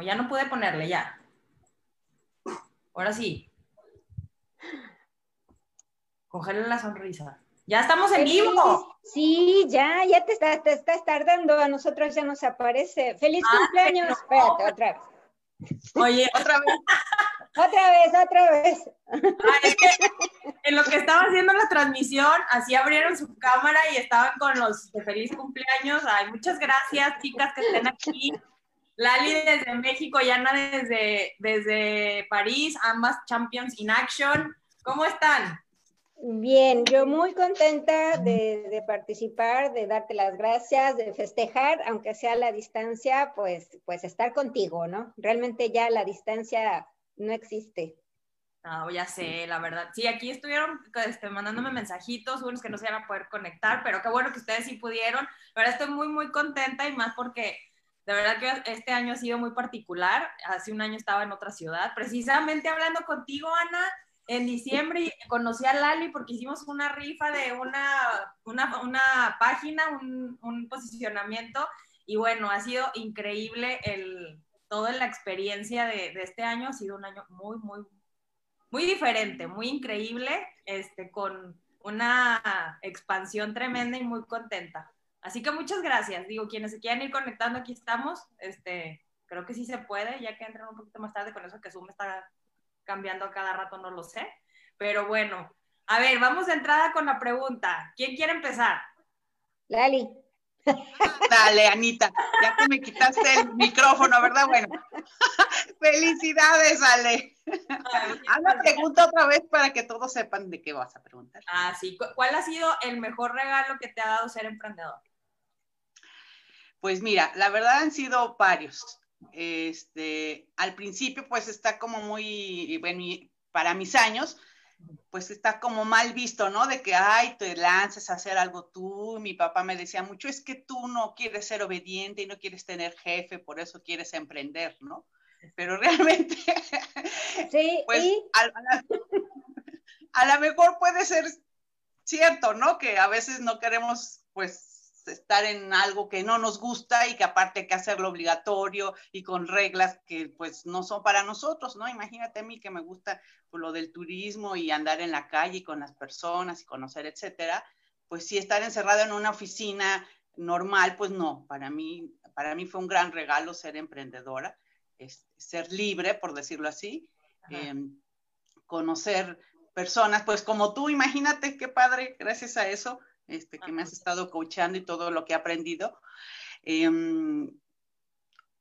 no, ya no pude ponerle, ya. Ahora sí. Cógele la sonrisa. ¡Ya estamos en vivo! Sí, ya te estás tardando. A nosotros ya nos aparece. ¡Feliz cumpleaños! No. Espérate, otra vez. Oye, otra vez. otra vez. Ah, es que en lo que estaba haciendo la transmisión, así abrieron su cámara y estaban con los de feliz cumpleaños. Ay, muchas gracias, chicas, que estén aquí. Lali desde México, Yana desde París, ambas Champions in Action. ¿Cómo están? Bien, yo muy contenta de participar, de darte las gracias, de festejar, aunque sea a la distancia, pues estar contigo, ¿no? Realmente ya la distancia no existe. No, ya sé, la verdad. Sí, aquí estuvieron mandándome mensajitos, unos que no se iban a poder conectar, pero qué bueno que ustedes sí pudieron. La verdad estoy muy, muy contenta y más porque... de verdad que este año ha sido muy particular. Hace un año estaba en otra ciudad. Precisamente hablando contigo, Ana, en diciembre conocí a Lali porque hicimos una rifa de una página, un posicionamiento. Y bueno, ha sido increíble toda la experiencia de este año. Ha sido un año muy, muy, muy diferente, muy increíble, con una expansión tremenda y muy contenta. Así que muchas gracias. Digo, quienes se quieran ir conectando, aquí estamos. Creo que sí se puede, ya que entran un poquito más tarde con eso que Zoom está cambiando a cada rato, no lo sé. Pero bueno, a ver, vamos de entrada con la pregunta. ¿Quién quiere empezar? Lali. Dale, Anita. Ya que me quitaste el micrófono, ¿verdad? Bueno. Felicidades, Ale. Haz la pregunta otra vez para que todos sepan de qué vas a preguntar. Ah, sí. ¿Cuál ha sido el mejor regalo que te ha dado ser emprendedor? Pues mira, la verdad han sido varios. Al principio, pues está como muy, bueno, para mis años, pues está como mal visto, ¿no? De que, ay, te lances a hacer algo tú. Mi papá me decía mucho, es que tú no quieres ser obediente y no quieres tener jefe, por eso quieres emprender, ¿no? Pero realmente, sí, pues ¿y? A lo mejor puede ser cierto, ¿no? Que a veces no queremos, pues, estar en algo que no nos gusta y que aparte hay que hacerlo obligatorio y con reglas que pues no son para nosotros, ¿no? Imagínate a mí que me gusta pues, lo del turismo y andar en la calle y con las personas y conocer, etcétera, pues sí, estar encerrado en una oficina normal, pues no, para mí fue un gran regalo ser emprendedora, ser libre, por decirlo así, conocer personas, pues como tú, imagínate qué padre, gracias a eso, que me has estado coachando y todo lo que he aprendido.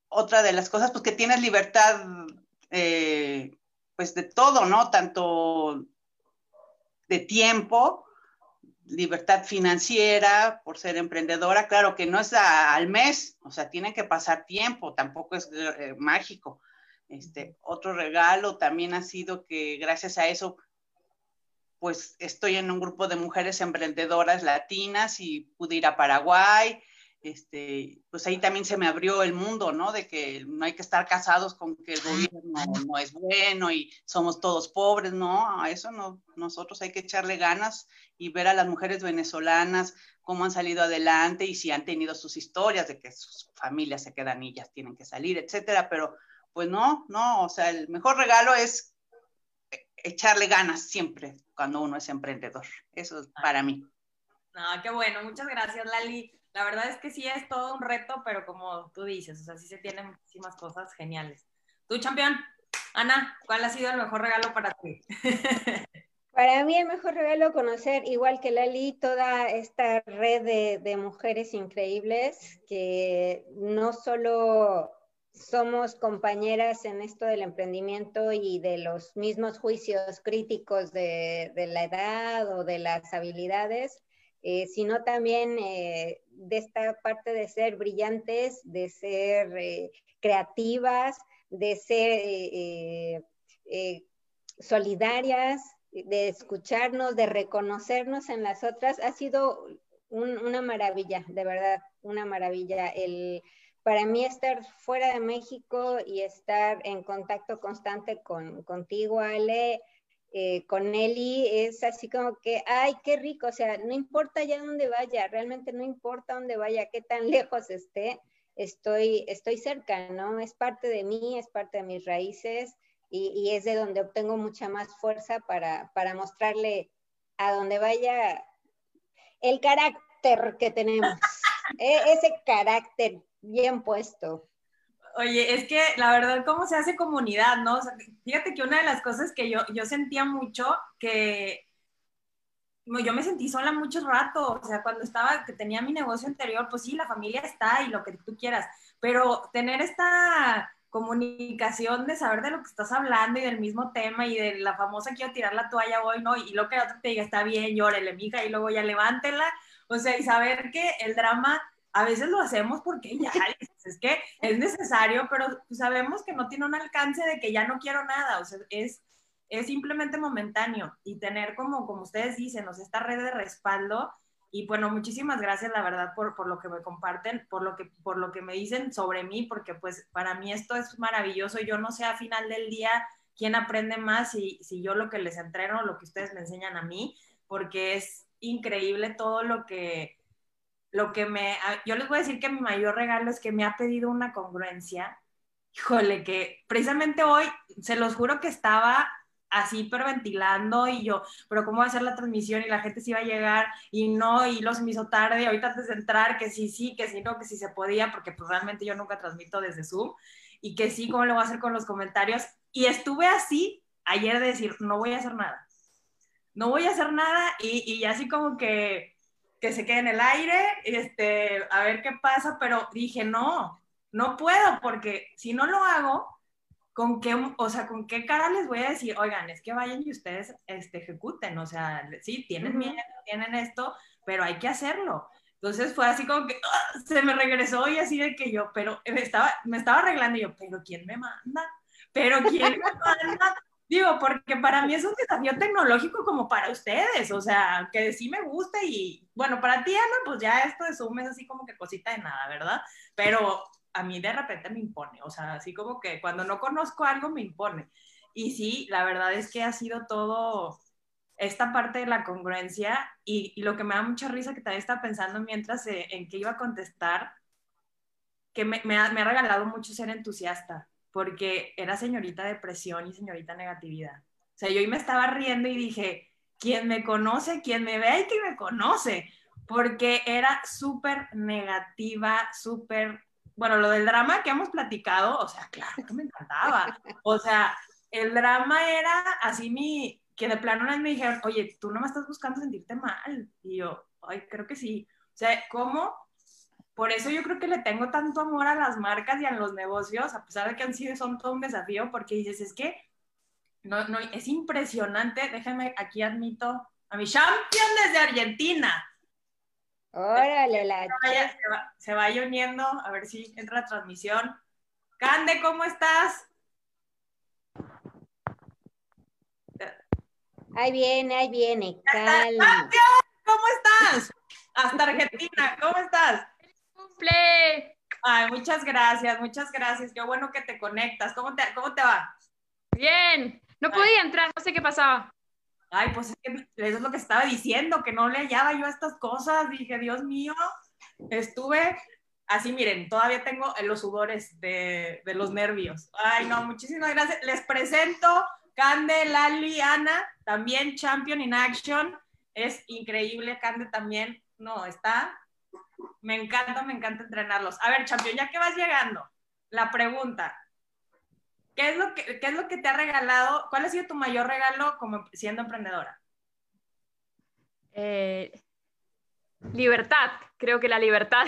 Otra de las cosas, pues que tienes libertad, pues de todo, ¿no? Tanto de tiempo, libertad financiera, por ser emprendedora, claro que no es al mes, o sea, tiene que pasar tiempo, tampoco es mágico. Otro regalo también ha sido que gracias a eso, pues estoy en un grupo de mujeres emprendedoras latinas y pude ir a Paraguay, pues ahí también se me abrió el mundo, ¿no? De que no hay que estar casados con que el gobierno no es bueno y somos todos pobres, ¿no? A eso no, nosotros hay que echarle ganas y ver a las mujeres venezolanas cómo han salido adelante y si han tenido sus historias de que sus familias se quedan y ellas tienen que salir, etcétera, pero pues no, o sea, el mejor regalo es echarle ganas siempre cuando uno es emprendedor. Eso es para mí. No, qué bueno. Muchas gracias, Lali. La verdad es que sí es todo un reto, pero como tú dices, o sea, sí se tienen muchísimas cosas geniales. Tú, campeón. Ana, ¿cuál ha sido el mejor regalo para ti? Para mí el mejor regalo, conocer, igual que Lali, toda esta red de mujeres increíbles que no solo... somos compañeras en esto del emprendimiento y de los mismos juicios críticos de la edad o de las habilidades, sino también de esta parte de ser brillantes, de ser creativas, de ser solidarias, de escucharnos, de reconocernos en las otras. Ha sido una maravilla, de verdad, una maravilla Para mí estar fuera de México y estar en contacto constante contigo, Ale, con Eli, es así como que, ¡ay, qué rico! O sea, no importa ya dónde vaya, realmente no importa dónde vaya, qué tan lejos esté, estoy cerca, ¿no? Es parte de mí, es parte de mis raíces y es de donde obtengo mucha más fuerza para mostrarle a donde vaya el carácter que tenemos, ese carácter bien puesto. Oye, es que la verdad, ¿cómo se hace comunidad, no? O sea, fíjate que una de las cosas que yo sentía mucho, que yo me sentí sola mucho rato, o sea, cuando que tenía mi negocio anterior, pues sí, la familia está y lo que tú quieras, pero tener esta comunicación de saber de lo que estás hablando y del mismo tema y de la famosa quiero tirar la toalla hoy, ¿no? Y lo que el otro te diga, está bien, llórele, mija, y luego ya levántela, o sea, y saber que el drama a veces lo hacemos porque ya es que es necesario, pero sabemos que no tiene un alcance de que ya no quiero nada, o sea, es simplemente momentáneo y tener como ustedes dicen, o sea, esta red de respaldo. Y bueno, muchísimas gracias, la verdad, por lo que me comparten, por lo que me dicen sobre mí, porque pues para mí esto es maravilloso. Yo no sé a final del día quién aprende más, si yo lo que les entreno o lo que ustedes me enseñan a mí, porque es increíble todo lo que yo les voy a decir que mi mayor regalo es que me ha pedido una congruencia. Híjole, que precisamente hoy, se los juro que estaba así hiperventilando y yo, pero ¿cómo va a ser la transmisión? Y la gente sí iba a llegar y no, y los me hizo tarde, ahorita antes de entrar, que sí, que sí, no, que sí se podía, porque pues realmente yo nunca transmito desde Zoom, y que sí, ¿cómo lo voy a hacer con los comentarios? Y estuve así ayer de decir, no voy a hacer nada, y así como que se quede en el aire, a ver qué pasa, pero dije, no puedo, porque si no lo hago, ¿con qué cara les voy a decir? Oigan, es que vayan y ustedes ejecuten, o sea, sí, tienen miedo, tienen esto, pero hay que hacerlo. Entonces fue así como que se me regresó y así de que yo, pero me estaba arreglando y yo, pero ¿quién me manda? Digo, porque para mí es un desafío tecnológico como para ustedes, o sea, que sí me gusta y, bueno, para ti, Ana, pues ya esto de Zoom es así como que cosita de nada, ¿verdad? Pero a mí de repente me impone, o sea, así como que cuando no conozco algo me impone. Y sí, la verdad es que ha sido todo esta parte de la congruencia y lo que me da mucha risa que también estaba pensando mientras en qué iba a contestar, que me ha regalado mucho ser entusiasta, porque era señorita depresión y señorita negatividad. O sea, yo hoy me estaba riendo y dije, ¿quién me conoce? ¿Quién me ve? Y que me conoce, porque era súper negativa, súper... Bueno, lo del drama que hemos platicado, o sea, claro que me encantaba. O sea, el drama era así que de plano una vez me dijeron, oye, tú no me estás buscando sentirte mal. Y yo, ay, creo que sí. O sea, ¿cómo? Por eso yo creo que le tengo tanto amor a las marcas y a los negocios, a pesar de que son todo un desafío, porque dices, es que no, es impresionante. Déjame, aquí admito a mi champion desde Argentina. Órale, se vaya uniendo, a ver si entra la transmisión. Cande, ¿cómo estás? Ahí viene, calma. ¿Cómo estás? Hasta Argentina, ¿cómo estás? ¡Feliz cumple! Ay, muchas gracias. Qué bueno que te conectas. ¿Cómo te va? Bien, no podía entrar, no sé qué pasaba. Ay, pues es que eso es lo que estaba diciendo, que no le hallaba yo a estas cosas. Dije, Dios mío, estuve así, miren, todavía tengo los sudores de los nervios. Ay, no, muchísimas gracias. Les presento Cande, Lali, Ana, también Champion in Action. Es increíble, Cande también. No, está... Me encanta entrenarlos. A ver, Champion, ya que vas llegando, la pregunta... ¿Qué es lo que te ha regalado? ¿Cuál ha sido tu mayor regalo como siendo emprendedora? Libertad. Creo que la libertad.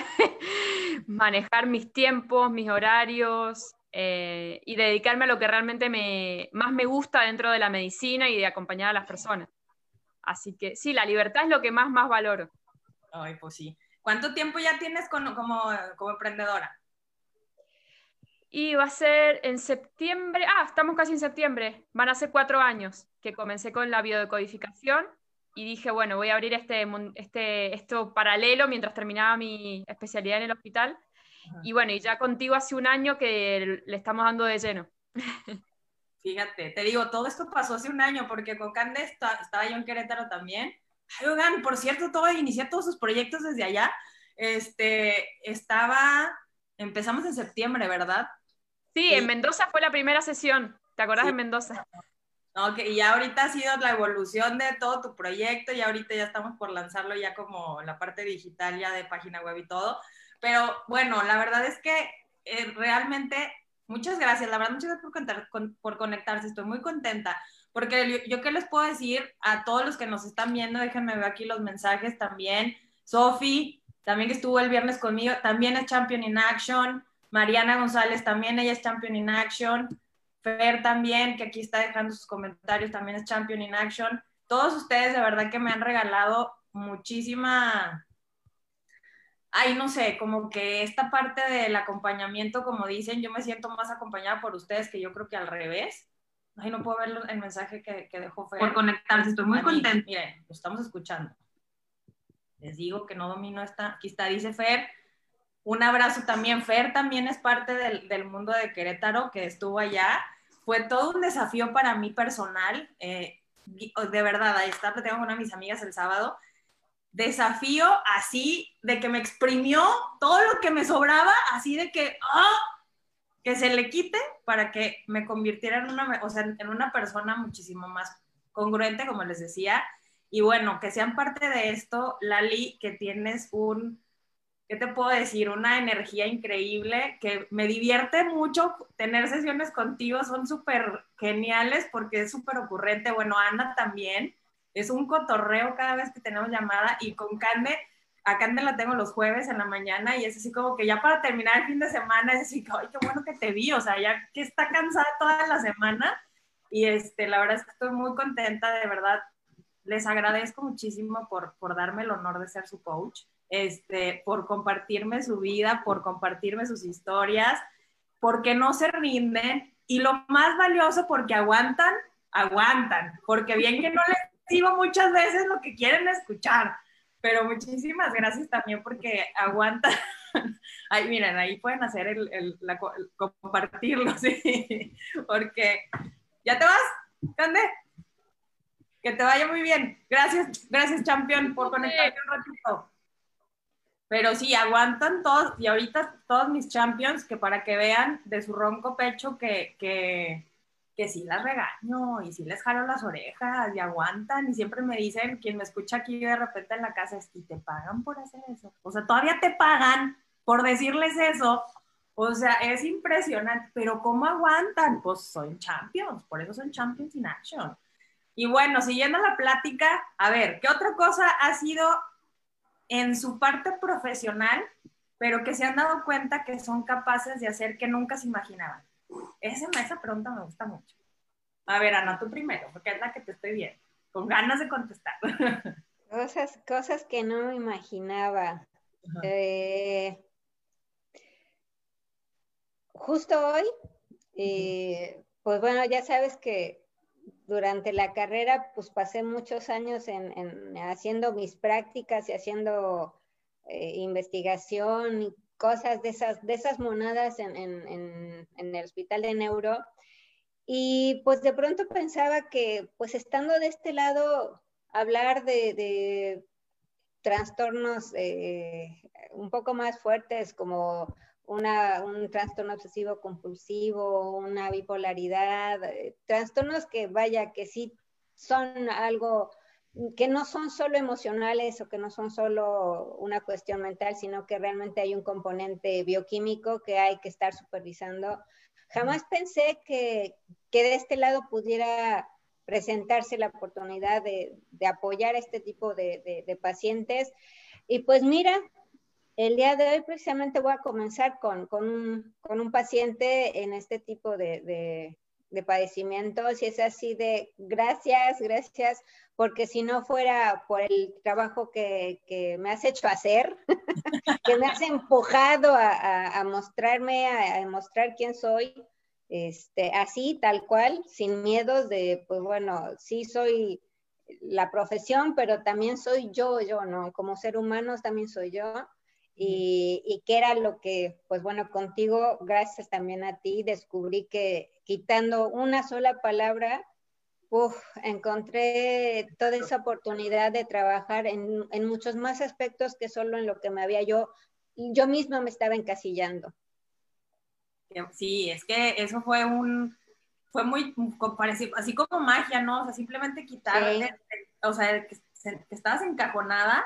Manejar mis tiempos, mis horarios y dedicarme a lo que realmente más me gusta dentro de la medicina y de acompañar a las personas. Así que sí, la libertad es lo que más valoro. Ay, pues sí. ¿Cuánto tiempo ya tienes como emprendedora? Y va a ser en septiembre, estamos casi en septiembre, van a ser 4 años que comencé con la biodecodificación y dije, bueno, voy a abrir esto paralelo mientras terminaba mi especialidad en el hospital. Ajá. Y bueno, y ya contigo hace 1 año que le estamos dando de lleno. Fíjate, te digo, todo esto pasó hace 1 año porque con Cande estaba yo en Querétaro también. Ay, oigan, por cierto, inicié todos sus proyectos desde allá. Estaba... Empezamos en septiembre, ¿verdad? Sí, sí, en Mendoza fue la primera sesión. ¿Te acordás de Mendoza? Ok, y ya ahorita ha sido la evolución de todo tu proyecto, y ahorita ya estamos por lanzarlo ya como la parte digital ya de página web y todo. Pero bueno, la verdad es que realmente, muchas gracias, la verdad, muchas gracias por conectarse, estoy muy contenta. Porque yo qué les puedo decir a todos los que nos están viendo, déjenme ver aquí los mensajes también. Sofi, también que estuvo el viernes conmigo, también es Champion in Action. Mariana González también, ella es Champion in Action. Fer también, que aquí está dejando sus comentarios, también es Champion in Action. Todos ustedes de verdad que me han regalado muchísima... Ay, no sé, como que esta parte del acompañamiento, como dicen, yo me siento más acompañada por ustedes que yo creo que al revés. Ay, no puedo ver el mensaje que dejó Fer. Por conectarse, estoy muy contenta. Miren, lo estamos escuchando. Les digo que no domino esta... Aquí está, dice Fer. Un abrazo también. Fer también es parte del mundo de Querétaro, que estuvo allá. Fue todo un desafío para mí personal. De verdad, ahí está, tengo una de mis amigas el sábado. Desafío así de que me exprimió todo lo que me sobraba, así de que... ¡Oh! Que se le quite para que me convirtiera en una, o sea, en una persona muchísimo más congruente, como les decía. Y bueno, que sean parte de esto, Lali, que tienes ¿qué te puedo decir? Una energía increíble, que me divierte mucho tener sesiones contigo, son súper geniales porque es súper ocurrente. Bueno, Ana también, es un cotorreo cada vez que tenemos llamada, y con Cande... Acá la tengo los jueves en la mañana, y es así como que ya para terminar el fin de semana es así, ay, qué bueno que te vi, o sea, ya que está cansada toda la semana. Y la verdad es que estoy muy contenta, de verdad, les agradezco muchísimo por darme el honor de ser su coach, por compartirme su vida, por compartirme sus historias, porque no se rinden, y lo más valioso, porque aguantan, porque bien que no les digo muchas veces lo que quieren escuchar. Pero muchísimas gracias también porque aguantan. Ay, miren, ahí pueden hacer el compartirlo, sí. Porque, ¿ya te vas, Cande? Que te vaya muy bien. Gracias, Champion, por conectarte un ratito. Pero sí, aguantan todos, y ahorita todos mis Champions, que para que vean de su ronco pecho que sí las regaño y sí les jalo las orejas y aguantan, y siempre me dicen, quien me escucha aquí de repente en la casa, es que te pagan por hacer eso, o sea, todavía te pagan por decirles eso, o sea, es impresionante, pero ¿cómo aguantan? Pues son champions, por eso son Champions in Action. Y bueno, siguiendo la plática, a ver, ¿qué otra cosa ha sido en su parte profesional, pero que se han dado cuenta que son capaces de hacer que nunca se imaginaban? Esa pregunta me gusta mucho. A ver, Ana, tú primero, porque es la que te estoy viendo, con ganas de contestar. Cosas que no me imaginaba. Justo hoy, pues bueno, ya sabes que durante la carrera, pues pasé muchos años en haciendo mis prácticas y haciendo investigación y cosas de esas monadas en el hospital de neuro, y pues de pronto pensaba que pues estando de este lado, hablar de trastornos un poco más fuertes como un trastorno obsesivo compulsivo, una bipolaridad, trastornos que vaya que sí son algo... que no son solo emocionales o que no son solo una cuestión mental, sino que realmente hay un componente bioquímico que hay que estar supervisando. Jamás pensé que de este lado pudiera presentarse la oportunidad de apoyar a este tipo de pacientes. Y pues mira, el día de hoy precisamente voy a comenzar con un paciente en este tipo de padecimientos, y es así de gracias, porque si no fuera por el trabajo que me has hecho hacer, que me has empujado a mostrarme, a demostrar quién soy, así, tal cual, sin miedos de, pues bueno, sí soy la profesión, pero también soy yo, ¿no? Como ser humano también soy yo. Y que era lo que, pues bueno, contigo, gracias también a ti, descubrí que quitando una sola palabra, encontré toda esa oportunidad de trabajar en muchos más aspectos que solo en lo que me había yo misma me estaba encasillando. Sí, es que eso fue fue muy, así como magia, ¿no? O sea, simplemente quitar, sí. O sea, que estabas encajonada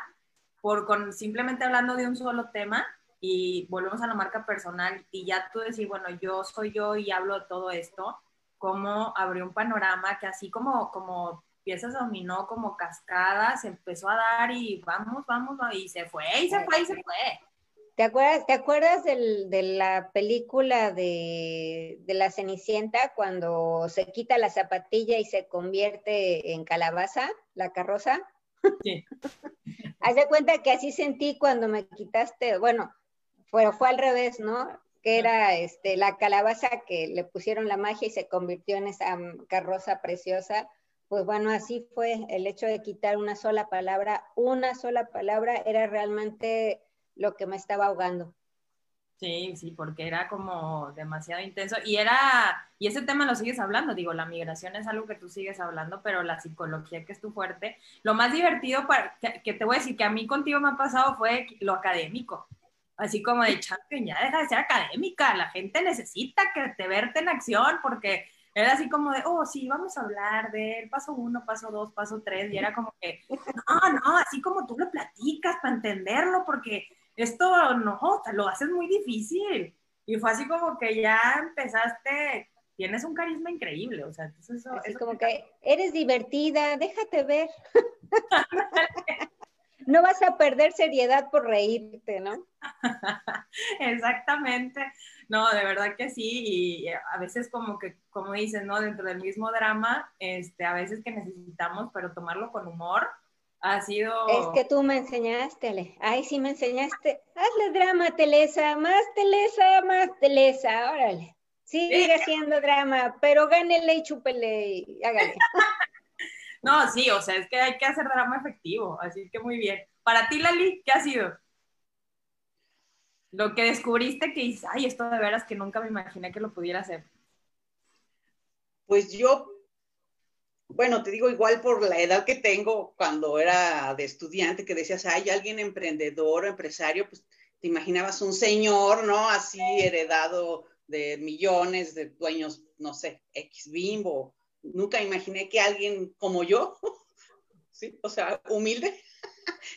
simplemente hablando de un solo tema, y volvemos a la marca personal, y ya tú decir, bueno, yo soy yo y hablo de todo esto, cómo abrió un panorama que así como piezas dominó, como cascada, se empezó a dar y vamos, y se fue, y se fue. ¿Te acuerdas de la película de la Cenicienta cuando se quita la zapatilla y se convierte en calabaza, la carroza? Sí. Haz de cuenta que así sentí cuando me quitaste, bueno, fue al revés, ¿no? Que era la calabaza que le pusieron la magia y se convirtió en esa carroza preciosa. Pues bueno, así fue el hecho de quitar una sola palabra era realmente lo que me estaba ahogando. Sí, porque era como demasiado intenso, y ese tema lo sigues hablando, digo, la migración es algo que tú sigues hablando, pero la psicología, que es tu fuerte, lo más divertido que te voy a decir que a mí contigo me ha pasado fue lo académico, así como de Champion, ya deja de ser académica, la gente necesita que te verte en acción, porque era así como de, oh, sí, vamos a hablar del paso 1, paso 2, paso 3, y era como que, no, así como tú lo platicas para entenderlo, porque esto no, lo haces muy difícil. Y fue así como que ya empezaste, tienes un carisma increíble, o sea, entonces eso... Así eso como que eres divertida, déjate ver. No vas a perder seriedad por reírte, ¿no? Exactamente. No, de verdad que sí, y a veces como dices, ¿no? Dentro del mismo drama, a veces que necesitamos, pero tomarlo con humor, ha sido... Es que tú me enseñaste, Ale. Ay, sí me enseñaste. Hazle drama, Telesa, más Telesa, órale. Sigue haciendo drama, pero gánele y chúpele y hágale. No, sí, o sea, es que hay que hacer drama efectivo, así que muy bien. Para ti, Lali, ¿qué ha sido? Lo que descubriste que dices, ay, esto de veras que nunca me imaginé que lo pudiera hacer. Pues yo, bueno, te digo, igual por la edad que tengo, cuando era de estudiante, que decías, ay, alguien emprendedor o empresario, pues te imaginabas un señor, ¿no? Así heredado de millones de dueños, no sé, X Bimbo. Nunca imaginé que alguien como yo, ¿sí? O sea, humilde.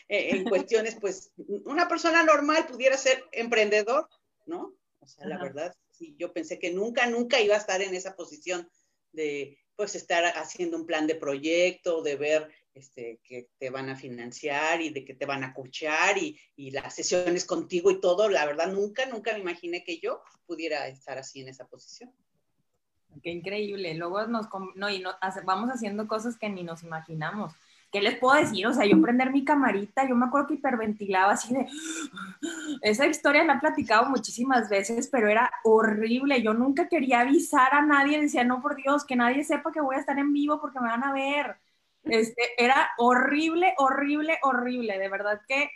En cuestiones, pues, una persona normal pudiera ser emprendedor, ¿no? O sea, la verdad, sí, yo pensé que nunca iba a estar en esa posición de, pues, estar haciendo un plan de proyecto, de ver que te van a financiar y de que te van a coachar y las sesiones contigo y todo. La verdad, nunca me imaginé que yo pudiera estar así en esa posición. Qué increíble. Luego vamos haciendo cosas que ni nos imaginamos. ¿Qué les puedo decir? O sea, yo prender mi camarita, yo me acuerdo que hiperventilaba así de... Esa historia la he platicado muchísimas veces, pero era horrible. Yo nunca quería avisar a nadie. Decía, no, por Dios, que nadie sepa que voy a estar en vivo porque me van a ver. Era horrible. De verdad que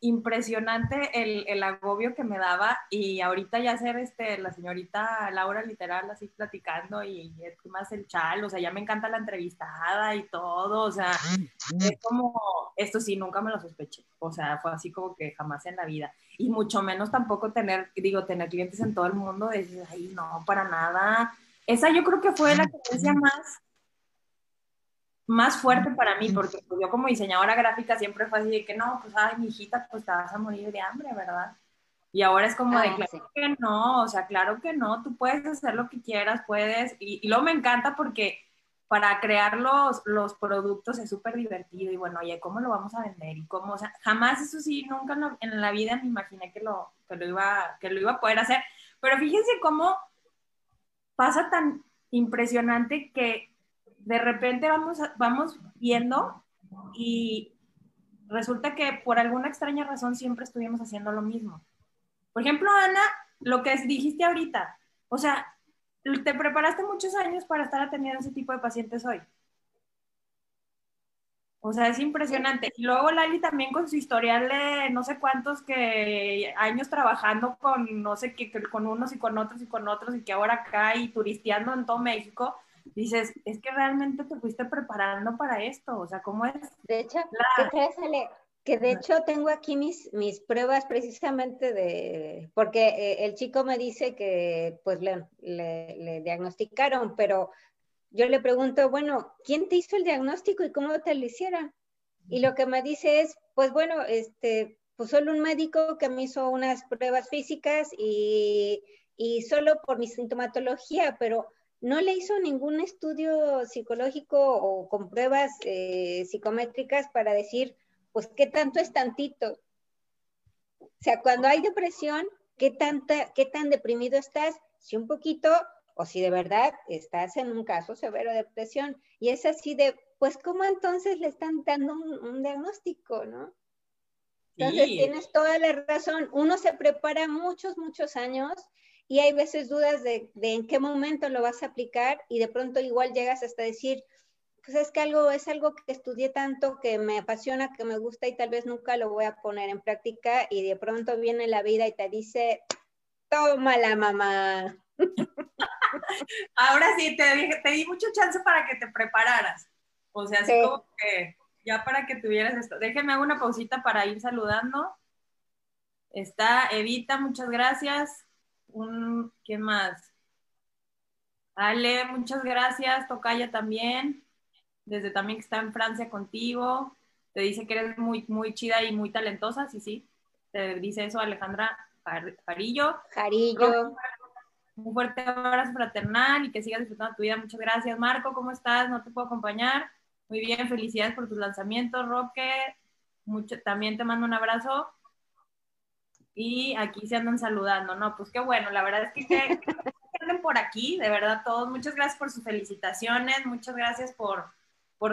impresionante el agobio que me daba. Y ahorita ya ser la señorita Laura literal así platicando y más el chal, o sea, ya me encanta la entrevistada y todo, o sea, es como, esto sí, nunca me lo sospeché, o sea, fue así como que jamás en la vida, y mucho menos tampoco tener clientes en todo el mundo, decir, ay, no, para nada. Esa yo creo que fue la creencia más fuerte para mí, porque yo como diseñadora gráfica siempre fue así de que no, pues ay, mi hijita, pues te vas a morir de hambre, ¿verdad? Y ahora es como que no, o sea, claro que no, tú puedes hacer lo que quieras, y luego me encanta porque para crear los productos es súper divertido, y bueno, oye, ¿cómo lo vamos a vender? Y cómo, o sea, jamás, eso sí, nunca en la vida me imaginé que lo iba a poder hacer, pero fíjense cómo pasa tan impresionante que de repente vamos viendo y resulta que por alguna extraña razón siempre estuvimos haciendo lo mismo. Por ejemplo, Ana, lo que dijiste ahorita, o sea, te preparaste muchos años para estar atendiendo ese tipo de pacientes hoy. O sea, es impresionante. Y luego Lali también con su historial de no sé cuántos años trabajando con no sé qué, con unos y con otros y que ahora acá y turisteando en todo México. Dices, es que realmente te fuiste preparando para esto, o sea, ¿cómo es? De hecho, ¿qué crees, Ale? Que de hecho tengo aquí mis pruebas precisamente de... Porque el chico me dice que pues le diagnosticaron, pero yo le pregunto, bueno, ¿quién te hizo el diagnóstico y cómo te lo hicieron? Y lo que me dice es, pues bueno, pues solo un médico que me hizo unas pruebas físicas y solo por mi sintomatología, pero no le hizo ningún estudio psicológico o con pruebas psicométricas para decir... pues qué tanto es tantito. O sea, cuando hay depresión, ¿qué tan deprimido estás? Si un poquito, o si de verdad estás en un caso severo de depresión. Y es así de, pues ¿cómo entonces le están dando un diagnóstico, no? Entonces tienes toda la razón. Uno se prepara muchos años y hay veces dudas de en qué momento lo vas a aplicar y de pronto igual llegas hasta decir... pues es que es algo que estudié tanto, que me apasiona, que me gusta y tal vez nunca lo voy a poner en práctica y de pronto viene la vida y te dice, tómala mamá. Ahora sí, te di mucho chance para que te prepararas. O sea, así sí, como que ya para que tuvieras esto. Déjenme hago una pausita para ir saludando. Está Evita, muchas gracias. ¿Qué más? Ale, muchas gracias. Tocaya también. Desde también que está en Francia contigo, te dice que eres muy chida y muy talentosa, sí, te dice eso Alejandra Jarillo. Un fuerte abrazo fraternal y que sigas disfrutando tu vida, muchas gracias. Marco, ¿cómo estás? No te puedo acompañar. Muy bien, felicidades por tus lanzamientos, Roque, también te mando un abrazo. Y aquí se andan saludando, no, pues qué bueno, la verdad es que anden por aquí, de verdad todos, muchas gracias por sus felicitaciones, muchas gracias por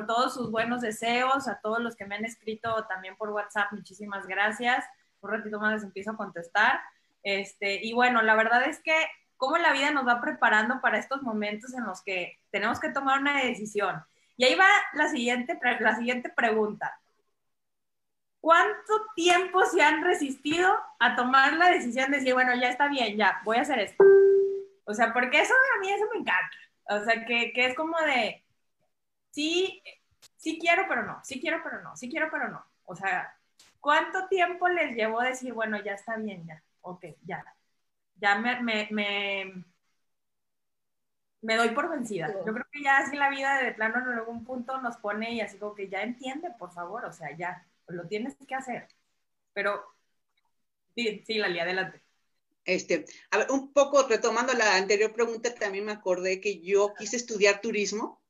todos sus buenos deseos, a todos los que me han escrito también por WhatsApp, muchísimas gracias. Un ratito más les empiezo a contestar. Y bueno, la verdad es que cómo la vida nos va preparando para estos momentos en los que tenemos que tomar una decisión. Y ahí va la siguiente pregunta. ¿Cuánto tiempo se han resistido a tomar la decisión de decir, bueno, ya está bien, ya, voy a hacer esto? O sea, porque eso a mí eso me encanta. O sea, que es como de... Sí quiero, pero no, sí quiero, pero no, sí quiero, pero no. O sea, ¿cuánto tiempo les llevó a decir, bueno, ya está bien, ya, ok, ya, ya me doy por vencida? Sí. Yo creo que ya así la vida de plano en algún punto nos pone y así como que ya entiende, por favor, o sea, ya, lo tienes que hacer. Pero, sí, Lali, adelante. A ver, un poco retomando la anterior pregunta, también me acordé que yo quise estudiar turismo.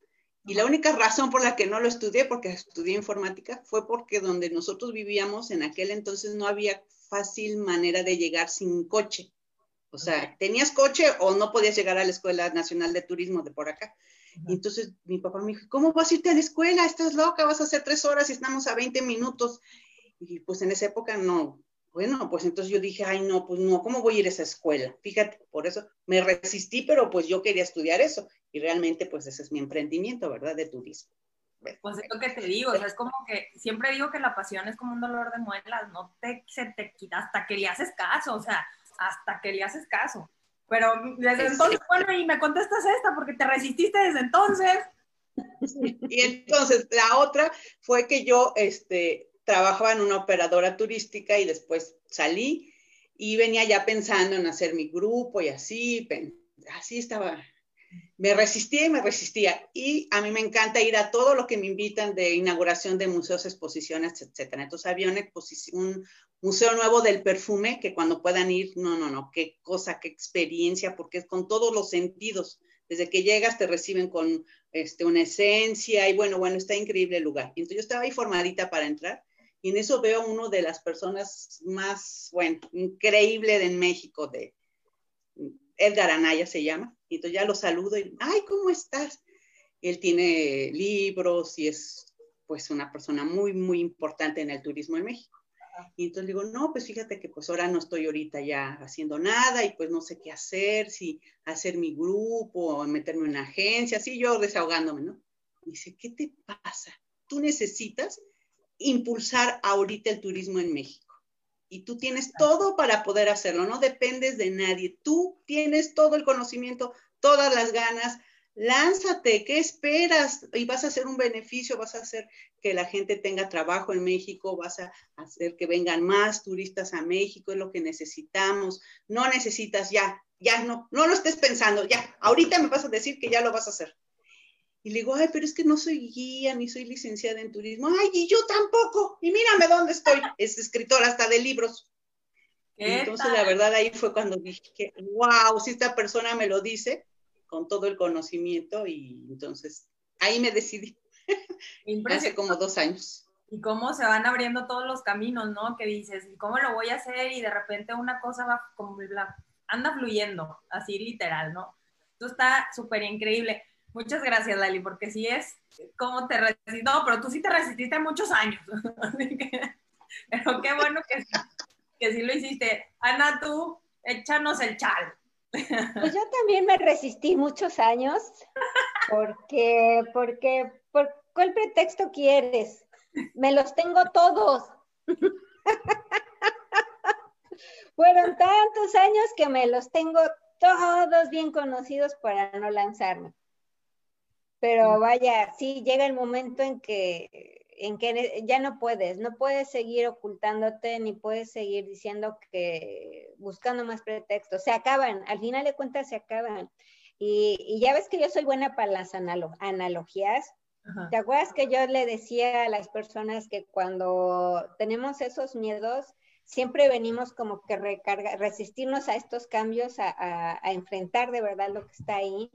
Y la única razón por la que no lo estudié, porque estudié informática, fue porque donde nosotros vivíamos en aquel entonces no había fácil manera de llegar sin coche. O sea, tenías coche o no podías llegar a la Escuela Nacional de Turismo de por acá. Y entonces mi papá me dijo, ¿cómo vas a irte a la escuela? Estás loca, vas a hacer 3 horas y estamos a 20 minutos. Y pues en esa época no. Bueno, pues entonces yo dije, ay no, pues no, ¿cómo voy a ir a esa escuela? Fíjate, por eso me resistí, pero pues yo quería estudiar eso. Y realmente, pues, ese es mi emprendimiento, ¿verdad? De turismo. Pues es lo que te digo, o sea, es como que siempre digo que la pasión es como un dolor de muelas, se te quita hasta que le haces caso, o sea, hasta que le haces caso. Pero desde entonces, bueno, y me contestas esta porque te resististe desde entonces. Y entonces, la otra fue que yo trabajaba en una operadora turística y después salí y venía ya pensando en hacer mi grupo y así estaba... Me resistía y a mí me encanta ir a todo lo que me invitan de inauguración de museos, exposiciones, etcétera. Entonces había un Museo Nuevo del Perfume que cuando puedan ir, no, qué cosa, qué experiencia, porque es con todos los sentidos. Desde que llegas te reciben con una esencia y bueno, está increíble el lugar. Entonces yo estaba ahí formadita para entrar y en eso veo a una de las personas más, increíble de México, de Edgar Anaya se llama. Y entonces ya lo saludo y, ay, ¿cómo estás? Él tiene libros y es, pues, una persona muy importante en el turismo en México. Y entonces digo, no, pues, fíjate que, pues, ahora no estoy ahorita ya haciendo nada y, pues, no sé qué hacer, si hacer mi grupo o meterme en una agencia, así yo desahogándome, ¿no? Y dice, ¿qué te pasa? Tú necesitas impulsar ahorita el turismo en México. Y tú tienes todo para poder hacerlo, no dependes de nadie. Tú tienes todo el conocimiento, todas las ganas, lánzate, ¿qué esperas? Y vas a hacer un beneficio, vas a hacer que la gente tenga trabajo en México, vas a hacer que vengan más turistas a México, es lo que necesitamos. No necesitas ya, no lo estés pensando, ya, ahorita me vas a decir que ya lo vas a hacer. Y le digo, ay, pero es que no soy guía, ni soy licenciada en turismo. Ay, y yo tampoco, y mírame dónde estoy, es escritora hasta de libros. Entonces, la verdad, ahí fue cuando dije, wow, si esta persona me lo dice, con todo el conocimiento, y entonces ahí me decidí. Hace como 2 años. Y cómo se van abriendo todos los caminos, ¿no? Que dices, ¿y cómo lo voy a hacer? Y de repente una cosa va como anda fluyendo, así literal, ¿no? Esto está súper increíble. Muchas gracias, Lali, porque sí es como te resististe. No, pero tú sí te resististe muchos años. Pero qué bueno que sí lo hiciste. Ana, tú, échanos el chal. Pues yo también me resistí muchos años. Porque, ¿por cuál pretexto quieres? Me los tengo todos. Fueron tantos años que me los tengo todos bien conocidos para no lanzarme. Pero vaya, sí llega el momento en que ya no puedes seguir ocultándote, ni puedes seguir diciendo que buscando más pretextos. Se acaban, al final de cuentas se acaban. Y ya ves que yo soy buena para las analogías. Ajá. ¿Te acuerdas que yo le decía a las personas que cuando tenemos esos miedos, siempre venimos como que resistirnos a estos cambios, a enfrentar de verdad lo que está ahí?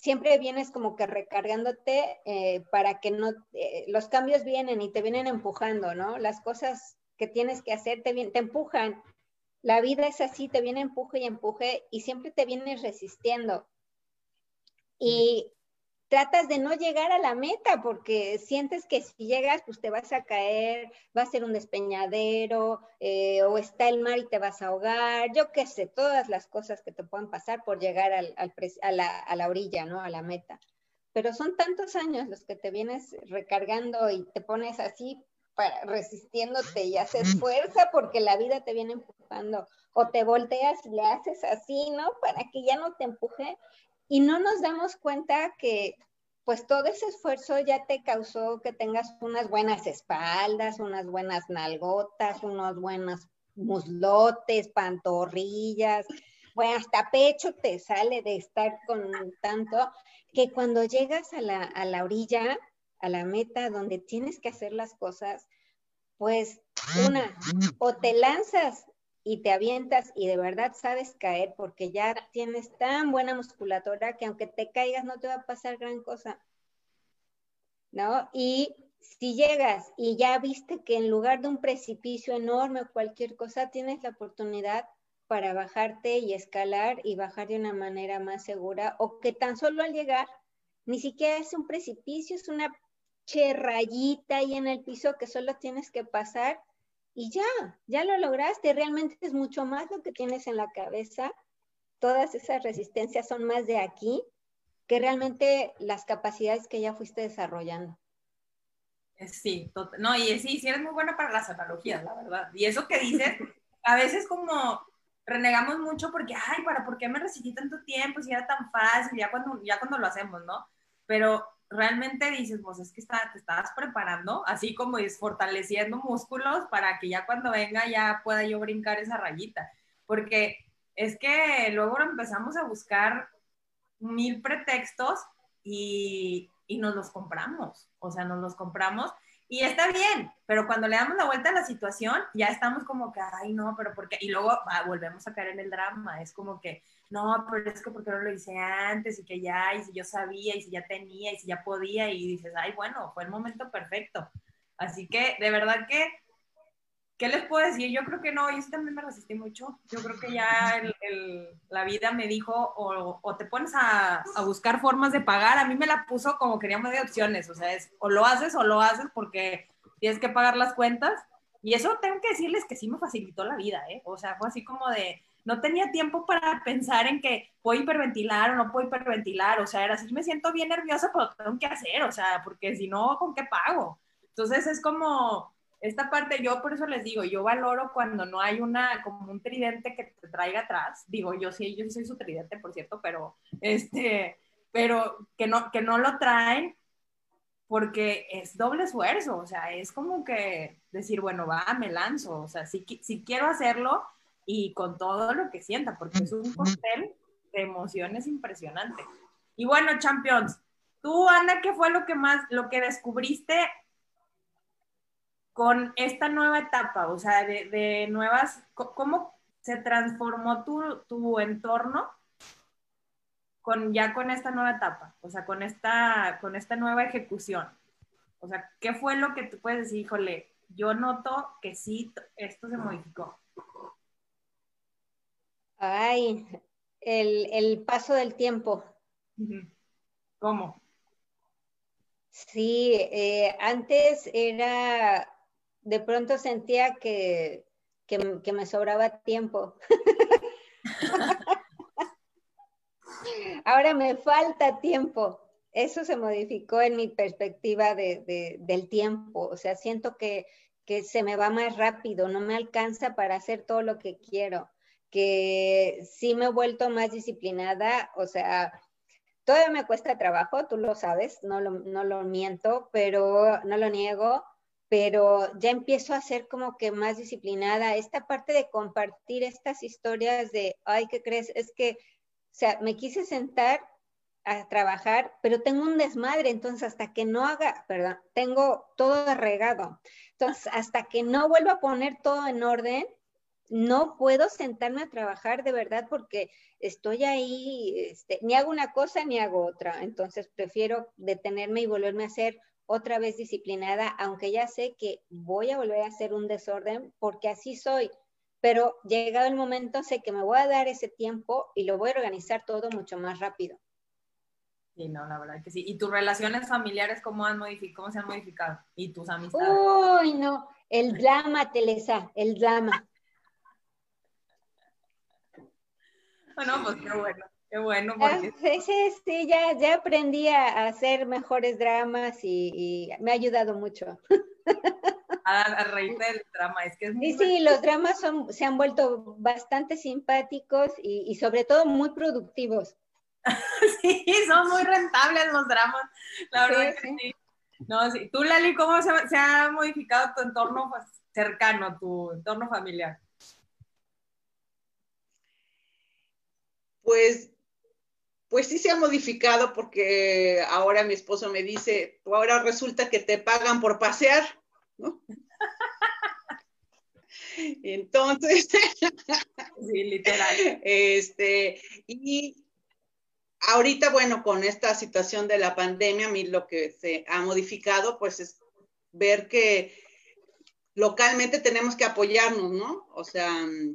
Siempre vienes como que recargándote para que no... los cambios vienen y te vienen empujando, ¿no? Las cosas que tienes que hacer te empujan. La vida es así, te viene empuje y siempre te vienes resistiendo. Y tratas de no llegar a la meta porque sientes que si llegas, pues te vas a caer, va a ser un despeñadero, o está el mar y te vas a ahogar, yo qué sé, todas las cosas que te pueden pasar por llegar a la orilla, ¿no? A la meta. Pero son tantos años los que te vienes recargando y te pones así resistiéndote y haces fuerza porque la vida te viene empujando, o te volteas y le haces así, ¿no? Para que ya no te empuje. Y no nos damos cuenta que pues todo ese esfuerzo ya te causó que tengas unas buenas espaldas, unas buenas nalgotas, unos buenos muslotes, pantorrillas, bueno, hasta pecho te sale de estar con tanto, que cuando llegas a la orilla, a la meta donde tienes que hacer las cosas, pues o te lanzas y te avientas y de verdad sabes caer porque ya tienes tan buena musculatura que aunque te caigas no te va a pasar gran cosa, ¿no? Y si llegas y ya viste que en lugar de un precipicio enorme o cualquier cosa, tienes la oportunidad para bajarte y escalar y bajar de una manera más segura, o que tan solo al llegar ni siquiera es un precipicio, es una rayita ahí en el piso que solo tienes que pasar. Y ya lo lograste, realmente es mucho más lo que tienes en la cabeza. Todas esas resistencias son más de aquí que realmente las capacidades que ya fuiste desarrollando. Sí, no, y sí, sí eres muy buena para las analogías, la verdad. Y eso que dices, a veces como renegamos mucho porque, ay, ¿por qué me resistí tanto tiempo si era tan fácil? Ya cuando lo hacemos, ¿no? Pero realmente dices, pues es que te estabas preparando, así como es fortaleciendo músculos para que ya cuando venga ya pueda yo brincar esa rayita, porque es que luego empezamos a buscar 1000 pretextos y nos los compramos, y está bien, pero cuando le damos la vuelta a la situación, ya estamos como que, ay, no, pero ¿por qué? Y luego volvemos a caer en el drama, es como que, no, pero es que ¿por qué no lo hice antes? Y que ya, y si yo sabía, y si ya tenía, y si ya podía, y dices, ay, bueno, fue el momento perfecto. Así que, de verdad que, ¿qué les puedo decir? Yo creo que no, yo también me resistí mucho. Yo creo que ya la vida me dijo, o te pones a buscar formas de pagar. A mí me la puso como que no me dio opciones, o sea, es o lo haces porque tienes que pagar las cuentas. Y eso tengo que decirles que sí me facilitó la vida, ¿eh? O sea, fue así como de... No tenía tiempo para pensar en que puedo hiperventilar o no puedo hiperventilar. O sea, era así, me siento bien nerviosa, pero tengo que hacer, o sea, porque si no, ¿con qué pago? Entonces es como esta parte, yo por eso les digo, yo valoro cuando no hay como un tridente que te traiga atrás. Digo, yo sí soy su tridente, por cierto, pero pero que no lo traen porque es doble esfuerzo, o sea, es como que decir, bueno, va, me lanzo, o sea, si quiero hacerlo y con todo lo que sienta, porque es un cóctel de emociones impresionante. Y bueno, Champions, tú, Ana, ¿qué fue lo que descubriste con esta nueva etapa? O sea, de nuevas, ¿cómo se transformó tu entorno con esta nueva etapa? O sea, con esta nueva ejecución. O sea, ¿qué fue lo que tú puedes decir? Híjole, yo noto que sí, esto se modificó. Ay, el paso del tiempo. ¿Cómo? Sí, antes era... De pronto sentía que me sobraba tiempo. Ahora me falta tiempo. Eso se modificó en mi perspectiva del tiempo. O sea, siento que se me va más rápido, no me alcanza para hacer todo lo que quiero. Que sí me he vuelto más disciplinada. O sea, todavía me cuesta trabajo, tú lo sabes, no lo miento, pero no lo niego. Pero ya empiezo a ser como que más disciplinada. Esta parte de compartir estas historias de, ay, ¿qué crees? Es que, o sea, me quise sentar a trabajar, pero tengo un desmadre, entonces hasta que no haga, perdón, tengo todo regado. Entonces, hasta que no vuelva a poner todo en orden, no puedo sentarme a trabajar de verdad porque estoy ahí, ni hago una cosa ni hago otra. Entonces, prefiero detenerme y volverme a hacer otra vez disciplinada, aunque ya sé que voy a volver a hacer un desorden porque así soy, pero llegado el momento sé que me voy a dar ese tiempo y lo voy a organizar todo mucho más rápido. Sí, no, la verdad que sí. ¿Y tus relaciones familiares cómo se han modificado? ¿Y tus amistades? Uy, no, el drama, Teresa, el drama. Bueno, pues qué bueno. Qué bueno. Porque... Sí, ya aprendí a hacer mejores dramas y me ha ayudado mucho. A reírte del drama, es que es muy... Sí, los dramas se han vuelto bastante simpáticos y sobre todo muy productivos. Sí, son muy rentables los dramas, la verdad sí, que sí. No, sí. Tú, Lali, ¿cómo se ha modificado tu entorno cercano, tu entorno familiar? Pues sí se ha modificado porque ahora mi esposo me dice, ahora resulta que te pagan por pasear, ¿no? Entonces, sí, literal. Y ahorita, bueno, con esta situación de la pandemia, a mí lo que se ha modificado, pues es ver que localmente tenemos que apoyarnos, ¿no? O sea,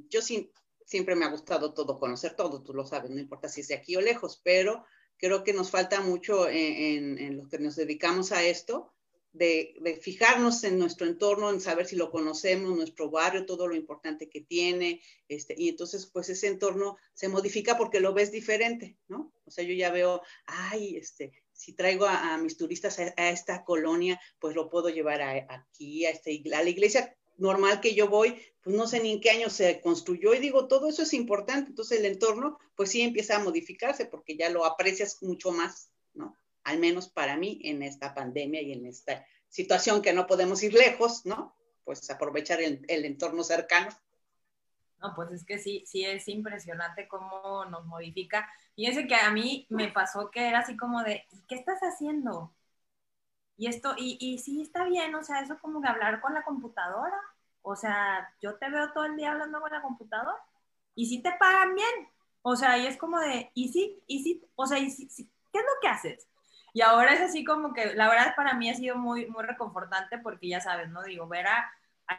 yo siempre me ha gustado todo, conocer todo, tú lo sabes, no importa si es de aquí o lejos, pero creo que nos falta mucho en los que nos dedicamos a esto, de fijarnos en nuestro entorno, en saber si lo conocemos, nuestro barrio, todo lo importante que tiene, y entonces pues ese entorno se modifica porque lo ves diferente, ¿no? O sea, yo ya veo, ay, si traigo a mis turistas a esta colonia, pues lo puedo llevar aquí, a la iglesia normal que yo voy, pues no sé ni en qué año se construyó, y digo, todo eso es importante. Entonces el entorno, pues sí empieza a modificarse, porque ya lo aprecias mucho más, ¿no? Al menos para mí, en esta pandemia y en esta situación que no podemos ir lejos, ¿no? Pues aprovechar el entorno cercano. No, pues es que sí es impresionante cómo nos modifica. Fíjense que a mí me pasó que era así como de, ¿qué estás haciendo? Y esto, y sí está bien, o sea, eso como que hablar con la computadora, o sea, yo te veo todo el día hablando con la computadora, y sí te pagan bien, o sea, y es como de, y sí, o sea, y sí, ¿qué es lo que haces? Y ahora es así como que, la verdad para mí ha sido muy, muy reconfortante, porque ya sabes, ¿no? Digo, ver a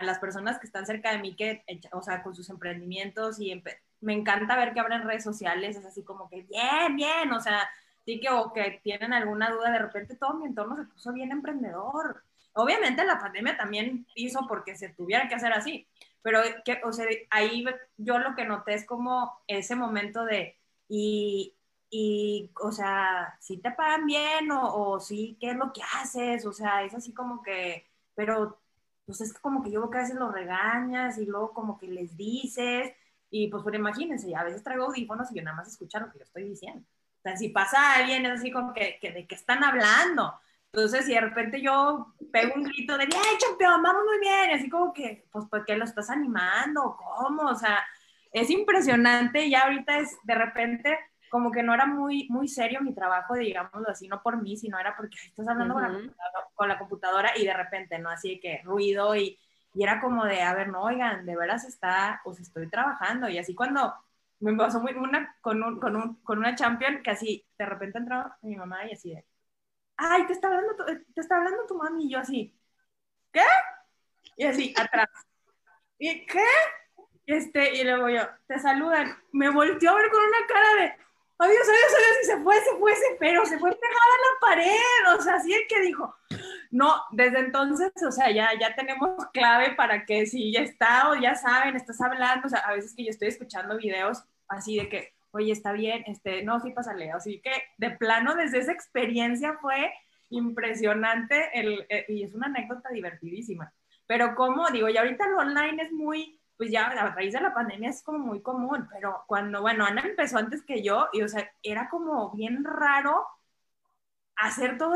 las personas que están cerca de mí, que, o sea, con sus emprendimientos, y me encanta ver que abren redes sociales, es así como que, bien, o sea... Sí, que tienen alguna duda, de repente todo mi entorno se puso bien emprendedor. Obviamente la pandemia también hizo porque se tuviera que hacer así, pero que, o sea, ahí yo lo que noté es como ese momento de, o sea, si te pagan bien o sí, ¿qué es lo que haces? O sea, es así como que, pero pues es como que yo creo que a veces los regañas y luego como que les dices, y pues imagínense, a veces traigo audífonos y yo nada más escuchar lo que yo estoy diciendo. sea, si pasa alguien, es así como que de qué están hablando. Entonces, si de repente yo pego un grito de, ¡ay, campeón, vamos muy bien! Así como que, pues, ¿por qué lo estás animando? ¿Cómo? O sea, es impresionante. Ya ahorita es, de repente, como que no era muy serio mi trabajo, digámoslo así, no por mí, sino era porque estás hablando con la computadora y de repente, ¿no? Así que ruido y era como de, a ver, no, oigan, de veras está, pues estoy trabajando. Y así cuando me pasó con una champion que así, de repente entró mi mamá y así de, ay, te está hablando tu mami. Y yo así, ¿qué? Y así, atrás. ¿Y qué? Y luego yo, te saludan. Me volteó a ver con una cara de, adiós, adiós, adiós, y se fue, pero se fue pegada a la pared, o sea, así el que dijo, no, desde entonces, o sea, ya tenemos clave para que si ya está, o ya saben, estás hablando, o sea, a veces que yo estoy escuchando videos así de que, oye, está bien, no, sí, pásale, así que de plano desde esa experiencia fue impresionante, y es una anécdota divertidísima, pero como, digo, ya ahorita lo online es muy, pues ya a raíz de la pandemia es como muy común, pero cuando, bueno, Ana empezó antes que yo, y o sea, era como bien raro hacer todo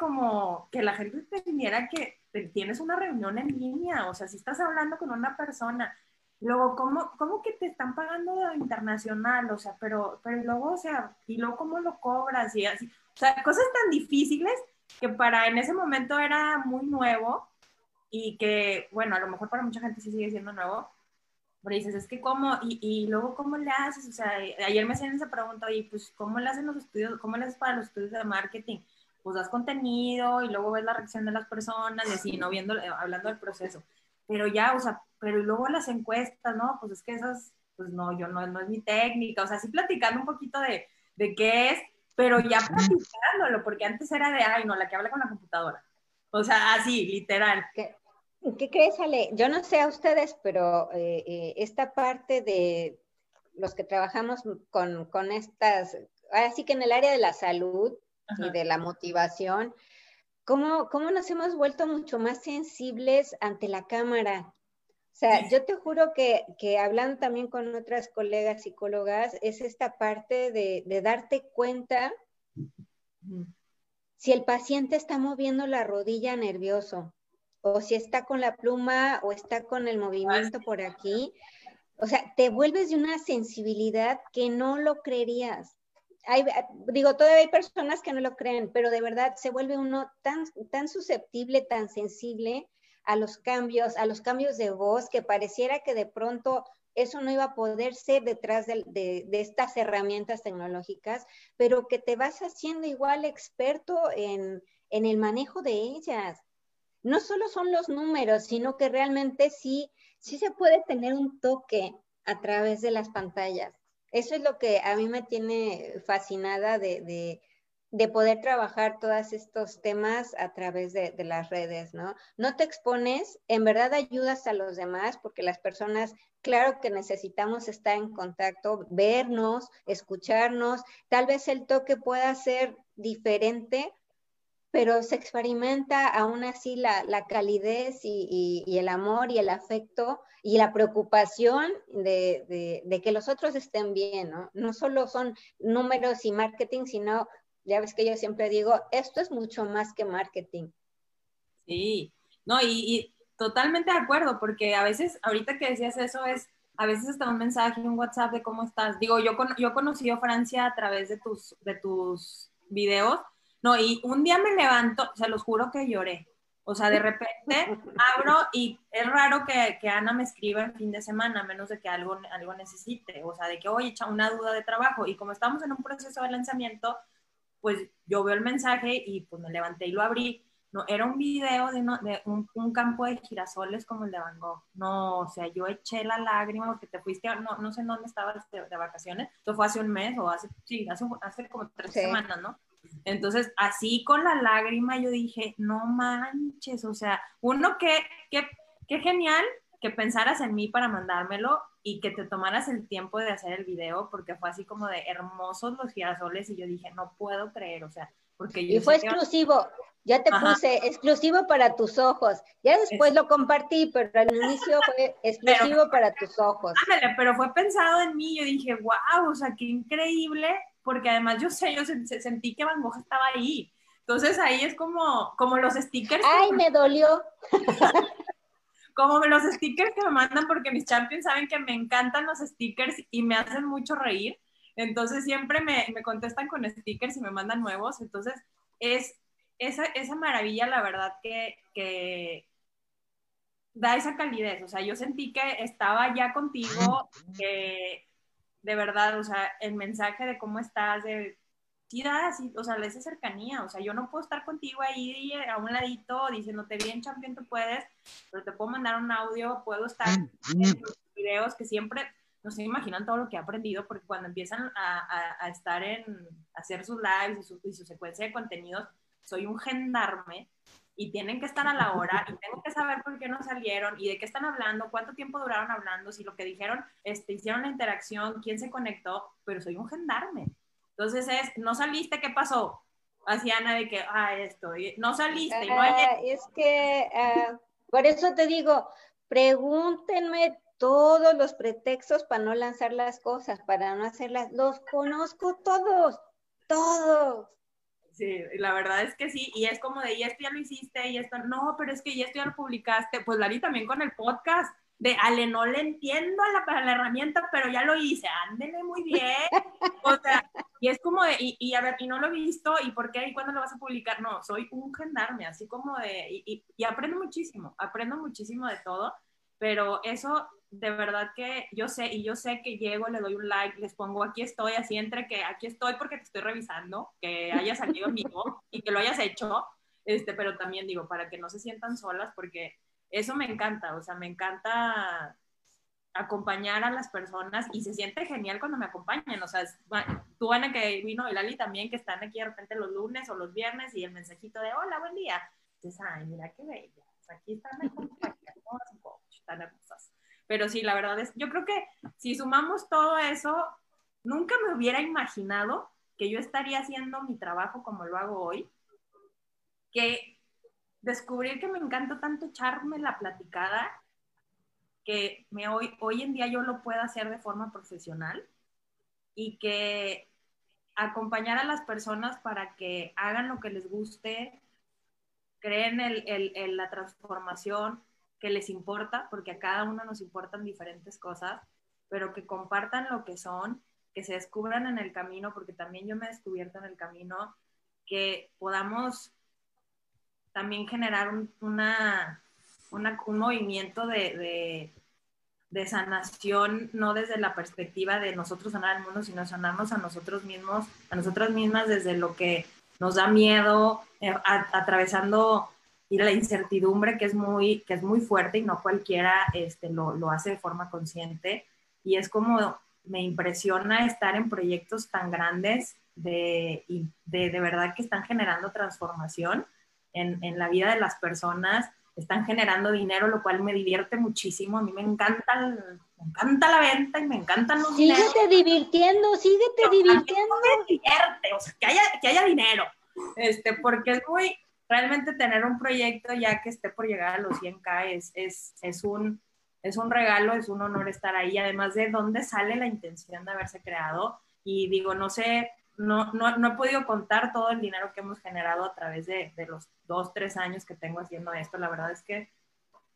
como que la gente entendiera que tienes una reunión en línea, o sea, si estás hablando con una persona, luego, ¿cómo que te están pagando internacional? O sea, pero luego, o sea, y luego, ¿cómo lo cobras? Y así, o sea, cosas tan difíciles que para en ese momento era muy nuevo, y que, bueno, a lo mejor para mucha gente sí sigue siendo nuevo, pero dices, es que cómo, y luego cómo le haces, o sea, ayer me hacían esa pregunta, y pues, ¿cómo le hacen los estudios, cómo le haces para los estudios de marketing? Pues das contenido, y luego ves la reacción de las personas, y así, ¿no? Hablando del proceso, pero ya, o sea, pero luego las encuestas, ¿no? Pues es que esas, pues no, yo no es mi técnica, o sea, sí platicando un poquito de qué es, pero ya platicándolo, porque antes era de, ay, no, la que habla con la computadora, o sea, así, literal. ¿Qué crees, Ale? Yo no sé a ustedes, pero esta parte de los que trabajamos con estas, ahora sí que en el área de la salud y de la motivación, ¿cómo nos hemos vuelto mucho más sensibles ante la cámara? O sea, sí. Yo te juro que hablando también con otras colegas psicólogas, es esta parte de darte cuenta si el paciente está moviendo la rodilla nervioso, o si está con la pluma, o está con el movimiento por aquí. O sea, te vuelves de una sensibilidad que no lo creerías. Todavía hay personas que no lo creen, pero de verdad se vuelve uno tan susceptible, tan sensible a los cambios de voz, que pareciera que de pronto eso no iba a poder ser detrás de estas herramientas tecnológicas, pero que te vas haciendo igual experto en el manejo de ellas. No solo son los números, sino que realmente sí se puede tener un toque a través de las pantallas. Eso es lo que a mí me tiene fascinada de poder trabajar todos estos temas a través de las redes, ¿no? No te expones, en verdad ayudas a los demás, porque las personas, claro que necesitamos estar en contacto, vernos, escucharnos. Tal vez el toque pueda ser diferente, pero se experimenta aún así la calidez y el amor y el afecto y la preocupación de que los otros estén bien, ¿no? No solo son números y marketing, sino, ya ves que yo siempre digo, esto es mucho más que marketing. Sí, no, y totalmente de acuerdo, porque a veces, ahorita que decías eso, es a veces hasta un mensaje, un WhatsApp de cómo estás. Digo, yo conocí a Francia a través de tus videos. No, y un día me levanto, se los juro que lloré. O sea, de repente abro y es raro que Ana me escriba el fin de semana, a menos de que algo necesite. O sea, de que, oye, echa una duda de trabajo. Y como estamos en un proceso de lanzamiento, pues yo veo el mensaje y pues me levanté y lo abrí. No, era un video de un campo de girasoles como el de Van Gogh. No, o sea, yo eché la lágrima porque te fuiste, no sé en dónde estabas de vacaciones. Esto fue hace un mes o hace como 3 semanas, ¿no? Entonces, así con la lágrima yo dije, no manches, o sea, uno, qué genial que pensaras en mí para mandármelo y que te tomaras el tiempo de hacer el video, porque fue así como de hermosos los girasoles y yo dije, no puedo creer, o sea, porque yo... Y fue exclusivo, ya te puse exclusivo para tus ojos, ya después lo compartí, pero al inicio fue exclusivo para tus ojos. Ándale, pero fue pensado en mí, yo dije, wow, o sea, qué increíble. porque además yo sé, yo sentí que Van Gogh estaba ahí. Entonces ahí es como los stickers. ¡Ay, me dolió! Como los stickers que me mandan, porque mis champions saben que me encantan los stickers y me hacen mucho reír. Entonces siempre me contestan con stickers y me mandan nuevos. Entonces es esa maravilla, la verdad, que da esa calidez. O sea, yo sentí que estaba ya contigo, que de verdad, o sea, el mensaje de cómo estás, de... o sea, esa cercanía, o sea, yo no puedo estar contigo ahí a un ladito diciéndote bien, champion, tú puedes, pero te puedo mandar un audio, puedo estar en los videos que siempre, no se imaginan todo lo que he aprendido, porque cuando empiezan a estar hacer sus lives y su secuencia de contenidos, soy un gendarme y tienen que estar a la hora y tengo que saber por qué no salieron y de qué están hablando, cuánto tiempo duraron hablando, si lo que dijeron, hicieron la interacción, quién se conectó, pero soy un gendarme. Entonces es, no saliste, ¿qué pasó? Así Ana de que, no saliste. Es que, por eso te digo, pregúntenme todos los pretextos para no lanzar las cosas, para no hacerlas. Los conozco todos, todos. Sí, la verdad es que sí, y es como de, y esto ya lo hiciste, y esto, no, pero es que ya esto ya lo publicaste. Pues Lari también con el podcast, de Ale, no le entiendo a la herramienta, pero ya lo hice, ándele muy bien. O sea, y es como de, y a ver, y no lo he visto, ¿y por qué? ¿Y cuándo lo vas a publicar? No, soy un gendarme, así como de, y aprendo muchísimo de todo, pero eso de verdad que yo sé que llego, le doy un like, les pongo aquí estoy, así entre que aquí estoy porque te estoy revisando, que haya salido vivo y que lo hayas hecho, pero también digo, para que no se sientan solas, porque... Eso me encanta, o sea, me encanta acompañar a las personas y se siente genial cuando me acompañan, o sea, tú Ana que vino y Lali también que están aquí de repente los lunes o los viernes y el mensajito de hola, buen día, entonces, ay, mira qué bella, aquí están acompañando a su coach, tan hermosas, pero sí, la verdad es, yo creo que si sumamos todo eso, nunca me hubiera imaginado que yo estaría haciendo mi trabajo como lo hago hoy, que... Descubrir que me encanta tanto echarme la platicada que hoy en día yo lo puedo hacer de forma profesional y que acompañar a las personas para que hagan lo que les guste, creen la transformación que les importa, porque a cada uno nos importan diferentes cosas, pero que compartan lo que son, que se descubran en el camino, porque también yo me he descubierto en el camino, que podamos... también generar un movimiento de sanación, no desde la perspectiva de nosotros sanar al mundo, sino sanarnos a nosotros mismos, a nosotras mismas desde lo que nos da miedo, atravesando la incertidumbre que es muy fuerte y no cualquiera lo hace de forma consciente. Y es como me impresiona estar en proyectos tan grandes de verdad que están generando transformación. En la vida de las personas, están generando dinero, lo cual me divierte muchísimo. A mí me encanta la venta y me encantan los dineros. Síguete divirtiendo. Me divierte, o sea, que haya dinero. Porque es muy, realmente tener un proyecto ya que esté por llegar a los 100K es un regalo, es un honor estar ahí. Además de dónde sale la intención de haberse creado. Y digo, no sé... No he podido contar todo el dinero que hemos generado a través de los 2, 3 años que tengo haciendo esto. La verdad es que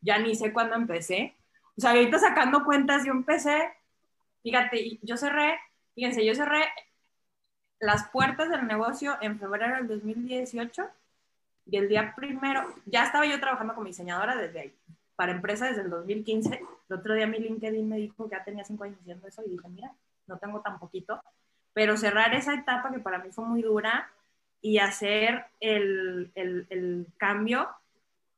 ya ni sé cuándo empecé. O sea, ahorita sacando cuentas, yo empecé, fíjate, yo cerré las puertas del negocio en febrero del 2018 y el día primero, ya estaba yo trabajando con mi diseñadora desde ahí, para empresa desde el 2015. El otro día mi LinkedIn me dijo que ya tenía 5 años haciendo eso y dije, mira, no tengo tan poquito. Pero cerrar esa etapa que para mí fue muy dura y hacer el cambio,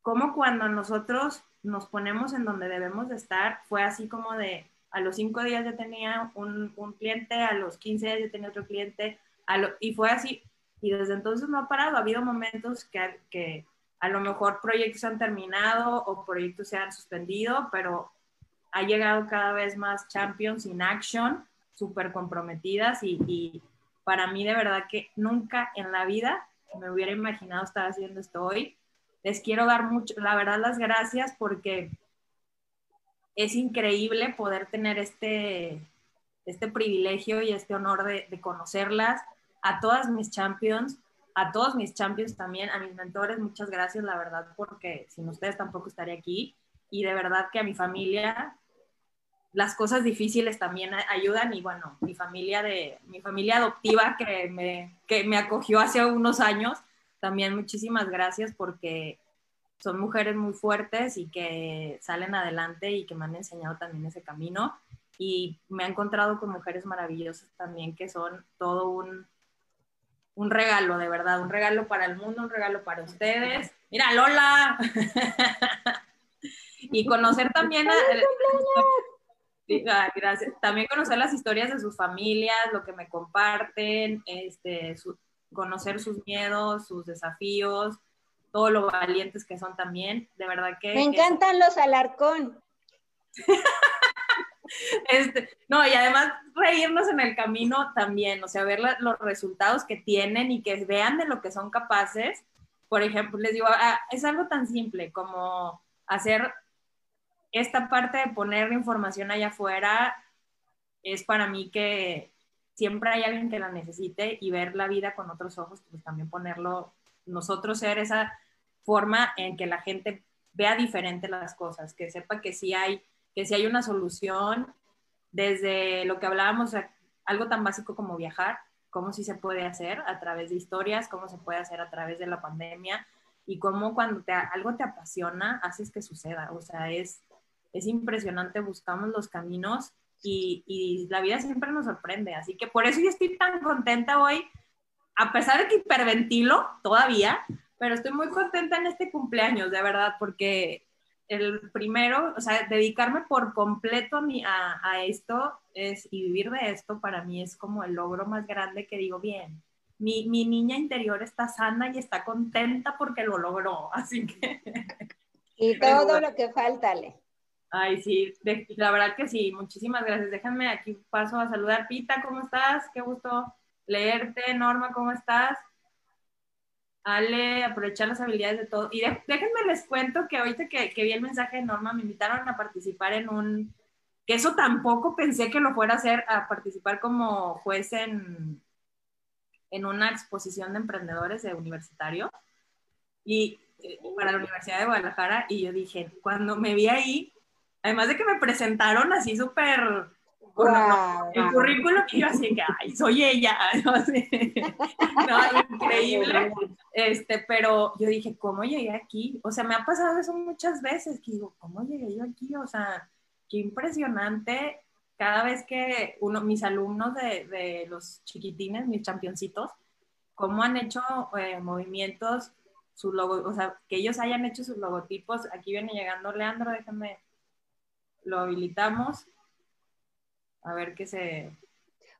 como cuando nosotros nos ponemos en donde debemos de estar, fue así como de a los 5 días ya tenía un cliente, a los 15 días ya tenía otro cliente, y fue así. Y desde entonces no ha parado. Ha habido momentos que a lo mejor proyectos han terminado o proyectos se han suspendido, pero ha llegado cada vez más Champions in Action, súper comprometidas y para mí de verdad que nunca en la vida me hubiera imaginado estar haciendo esto hoy. Les quiero dar la verdad las gracias porque es increíble poder tener este privilegio y este honor de conocerlas, a todas mis champions, a todos mis champions también, a mis mentores, muchas gracias, la verdad, porque sin ustedes tampoco estaría aquí, y de verdad que a mi familia, las cosas difíciles también ayudan, y bueno, mi familia adoptiva que me acogió hace unos años, también muchísimas gracias, porque son mujeres muy fuertes y que salen adelante y que me han enseñado también ese camino, y me he encontrado con mujeres maravillosas también que son todo un regalo, de verdad, un regalo para el mundo, un regalo para ustedes. ¡Mira, Lola! Y conocer también gracias. También conocer las historias de sus familias, lo que me comparten, conocer sus miedos, sus desafíos, todo lo valientes que son también, de verdad que... Me encantan los Alarcón. No, y además reírnos en el camino también, o sea, ver los resultados que tienen y que vean de lo que son capaces. Por ejemplo, les digo, es algo tan simple como hacer esta parte de poner información allá afuera, es para mí que siempre hay alguien que la necesite, y ver la vida con otros ojos, pues también ponerlo, nosotros ser esa forma en que la gente vea diferente las cosas, que sepa que sí hay una solución, desde lo que hablábamos, algo tan básico como viajar, cómo sí se puede hacer a través de historias, cómo se puede hacer a través de la pandemia, y cómo cuando algo te apasiona, haces que suceda. O sea, es impresionante, buscamos los caminos y la vida siempre nos sorprende. Así que por eso yo estoy tan contenta hoy, a pesar de que hiperventilo todavía, pero estoy muy contenta en este cumpleaños, de verdad, porque... El primero, o sea, dedicarme por completo a esto y vivir de esto, para mí es como el logro más grande, que digo, bien, mi niña interior está sana y está contenta porque lo logró, así que... Y todo bueno, lo que falta, Ale. Ay, sí, la verdad que sí, muchísimas gracias. Déjenme, aquí paso a saludar. Pita, ¿cómo estás? Qué gusto leerte. Norma, ¿cómo estás? Ale, aprovechar las habilidades de todo. Y déjenme les cuento que ahorita que vi el mensaje de Norma, me invitaron a participar en que eso tampoco pensé que lo fuera a hacer, a participar como juez en una exposición de emprendedores de universitario, y para la Universidad de Guadalajara. Y yo dije, cuando me vi ahí, además de que me presentaron así súper... Wow. El currículum, y yo así que, ay, soy ella, no, increíble, pero yo dije, ¿cómo llegué aquí? O sea, me ha pasado eso muchas veces, que digo, ¿cómo llegué yo aquí? O sea, qué impresionante, cada vez que mis alumnos de los chiquitines, mis championcitos, cómo han hecho movimientos, o sea, que ellos hayan hecho sus logotipos. Aquí viene llegando Leandro, déjame, lo habilitamos. A ver qué se...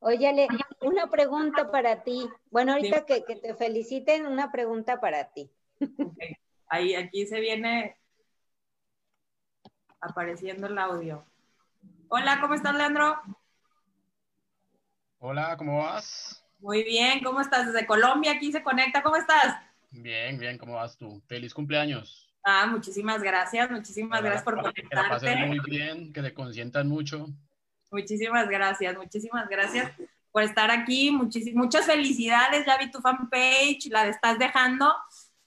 Oye, Ale, una pregunta para ti. Bueno, ahorita que te feliciten, una pregunta para ti. Okay. Aquí se viene apareciendo el audio. Hola, ¿cómo estás, Leandro? Hola, ¿cómo vas? Muy bien, ¿cómo estás? Desde Colombia, aquí se conecta, ¿cómo estás? Bien, bien, ¿cómo vas tú? Feliz cumpleaños. Ah, muchísimas gracias por conectarte. Que la pases muy bien, que te consientan mucho. Muchísimas gracias por estar aquí, muchas felicidades, ya vi tu fanpage, la estás dejando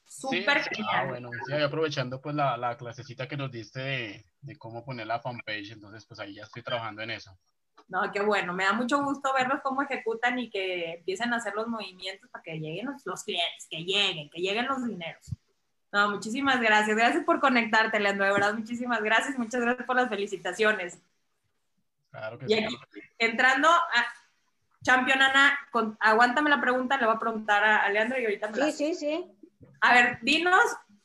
súper genial. Ah, bueno, sí, aprovechando pues la clasecita que nos diste de cómo poner la fanpage, entonces pues ahí ya estoy trabajando en eso. No, qué bueno, me da mucho gusto verlos cómo ejecutan y que empiecen a hacer los movimientos para que lleguen los clientes, que lleguen los dineros. No, muchísimas gracias, por conectarte, Leandro, de verdad, muchísimas gracias, muchas gracias por las felicitaciones. Claro que y aquí, sí. Entrando a Champion Ana, aguántame la pregunta, le voy a preguntar a Leandro y ahorita me la... Sí. A ver, dinos,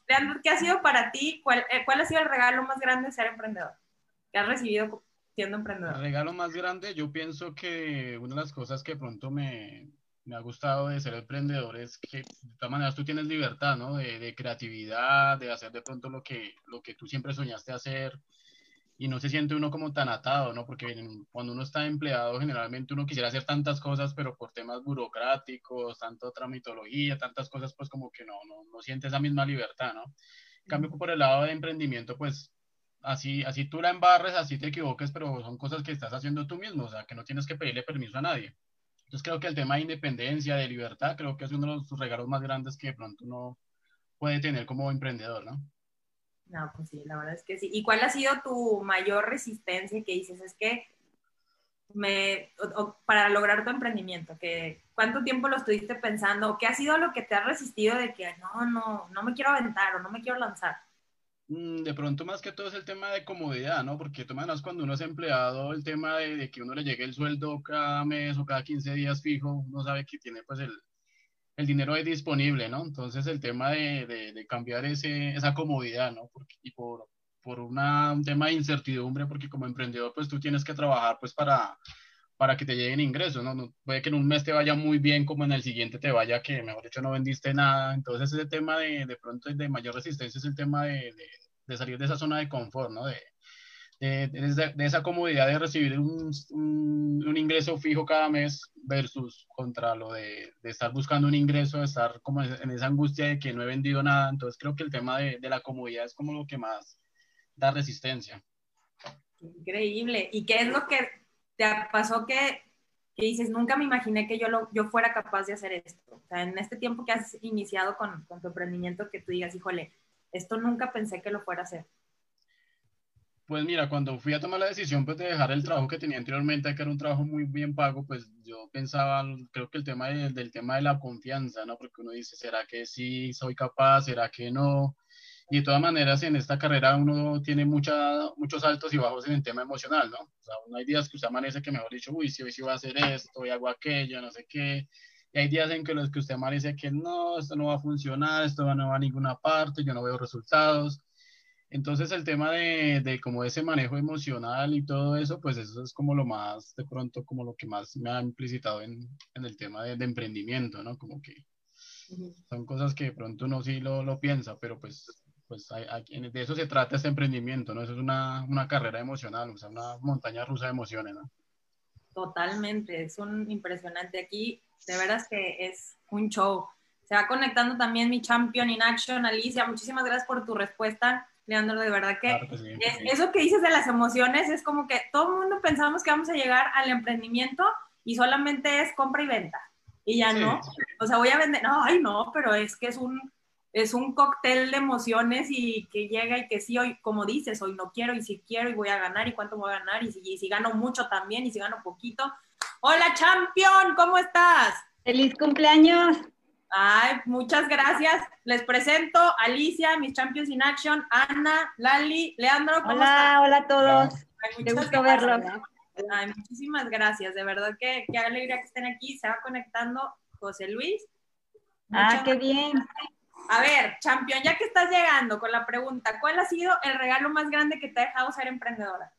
Leandro, ¿qué ha sido para ti? ¿Cuál ha sido el regalo más grande de ser emprendedor? ¿Qué has recibido siendo emprendedor? El regalo más grande, yo pienso que una de las cosas que pronto me ha gustado de ser emprendedor es que de todas maneras tú tienes libertad, ¿no? De creatividad, de hacer de pronto lo que tú siempre soñaste hacer. Y no se siente uno como tan atado, ¿no? Porque cuando uno está empleado, generalmente uno quisiera hacer tantas cosas, pero por temas burocráticos, tanta tramitología, tantas cosas, pues como que no siente esa misma libertad, ¿no? En cambio, por el lado de emprendimiento, pues así tú la embarres, así te equivoques, pero son cosas que estás haciendo tú mismo, o sea, que no tienes que pedirle permiso a nadie. Entonces creo que el tema de independencia, de libertad, creo que es uno de los regalos más grandes que de pronto uno puede tener como emprendedor, ¿no? No, pues sí, la verdad es que sí. ¿Y cuál ha sido tu mayor resistencia que dices? Es que para lograr tu emprendimiento, ¿cuánto tiempo lo estuviste pensando? ¿Qué ha sido lo que te ha resistido de que no me quiero aventar o no me quiero lanzar? De pronto más que todo es el tema de comodidad, ¿no? Porque tú más cuando uno es empleado, el tema de que uno le llegue el sueldo cada mes o cada 15 días fijo, uno sabe que tiene pues el dinero ahí disponible, ¿no? Entonces el tema de cambiar esa comodidad, ¿no? Por un tema de incertidumbre, porque como emprendedor, pues tú tienes que trabajar pues para que te lleguen ingresos, ¿no? Puede que en un mes te vaya muy bien, como en el siguiente te vaya que, mejor dicho, no vendiste nada. Entonces ese tema de pronto de mayor resistencia es el tema de salir de esa zona de confort, ¿no? De esa comodidad de recibir un ingreso fijo cada mes versus contra lo de estar buscando un ingreso, de estar como en esa angustia de que no he vendido nada. Entonces creo que el tema de la comodidad es como lo que más da resistencia. Increíble. ¿Y qué es lo que te pasó que dices, nunca me imaginé que yo fuera capaz de hacer esto? O sea, en este tiempo que has iniciado con tu emprendimiento, que tú digas, híjole, esto nunca pensé que lo fuera a hacer. Pues mira, cuando fui a tomar la decisión pues, de dejar el trabajo que tenía anteriormente, que era un trabajo muy bien pago, pues yo pensaba, creo que el tema del tema de la confianza, ¿no? Porque uno dice, ¿será que sí soy capaz? ¿Será que no? Y de todas maneras, en esta carrera uno tiene muchos altos y bajos en el tema emocional, ¿no? O sea, hay días que usted amanece que, mejor dicho, uy, sí, hoy sí voy a hacer esto, hoy hago aquello, no sé qué. Y hay días en que los que usted amanece que no, esto no va a funcionar, esto no va a ninguna parte, yo no veo resultados. Entonces, el tema de como ese manejo emocional y todo eso, pues eso es como lo más, de pronto, como lo que más me ha implicitado en el tema de emprendimiento, ¿no? Como que son cosas que de pronto uno sí lo piensa, pero pues de eso se trata este emprendimiento, ¿no? Eso es una carrera emocional, o sea, una montaña rusa de emociones, ¿no? Totalmente, es un impresionante. Aquí, de veras que es un show. Se va conectando también mi Champion in Action, Alicia. Muchísimas gracias por tu respuesta, Leandro. De verdad que, claro que sí, eso que dices de las emociones es como que todo el mundo pensamos que vamos a llegar al emprendimiento y solamente es compra y venta. Y ya sí, no. O sea, voy a vender. No, ay, no, pero es que es un cóctel de emociones y que llega y que sí, hoy, como dices, hoy no quiero y sí quiero y voy a ganar y cuánto voy a ganar y si gano mucho también y si gano poquito. ¡Hola, Champion! ¿Cómo estás? ¡Feliz cumpleaños! Ay, muchas gracias. Les presento a Alicia, mis Champions in Action, Ana, Lali, Leandro. Hola a todos. Ay, te gusto verlos. Ay, muchísimas gracias. De verdad que qué alegría que estén aquí. Se va conectando José Luis. Muchas qué bien. Gracias. A ver, Champion, ya que estás llegando con la pregunta, ¿cuál ha sido el regalo más grande que te ha dejado ser emprendedora?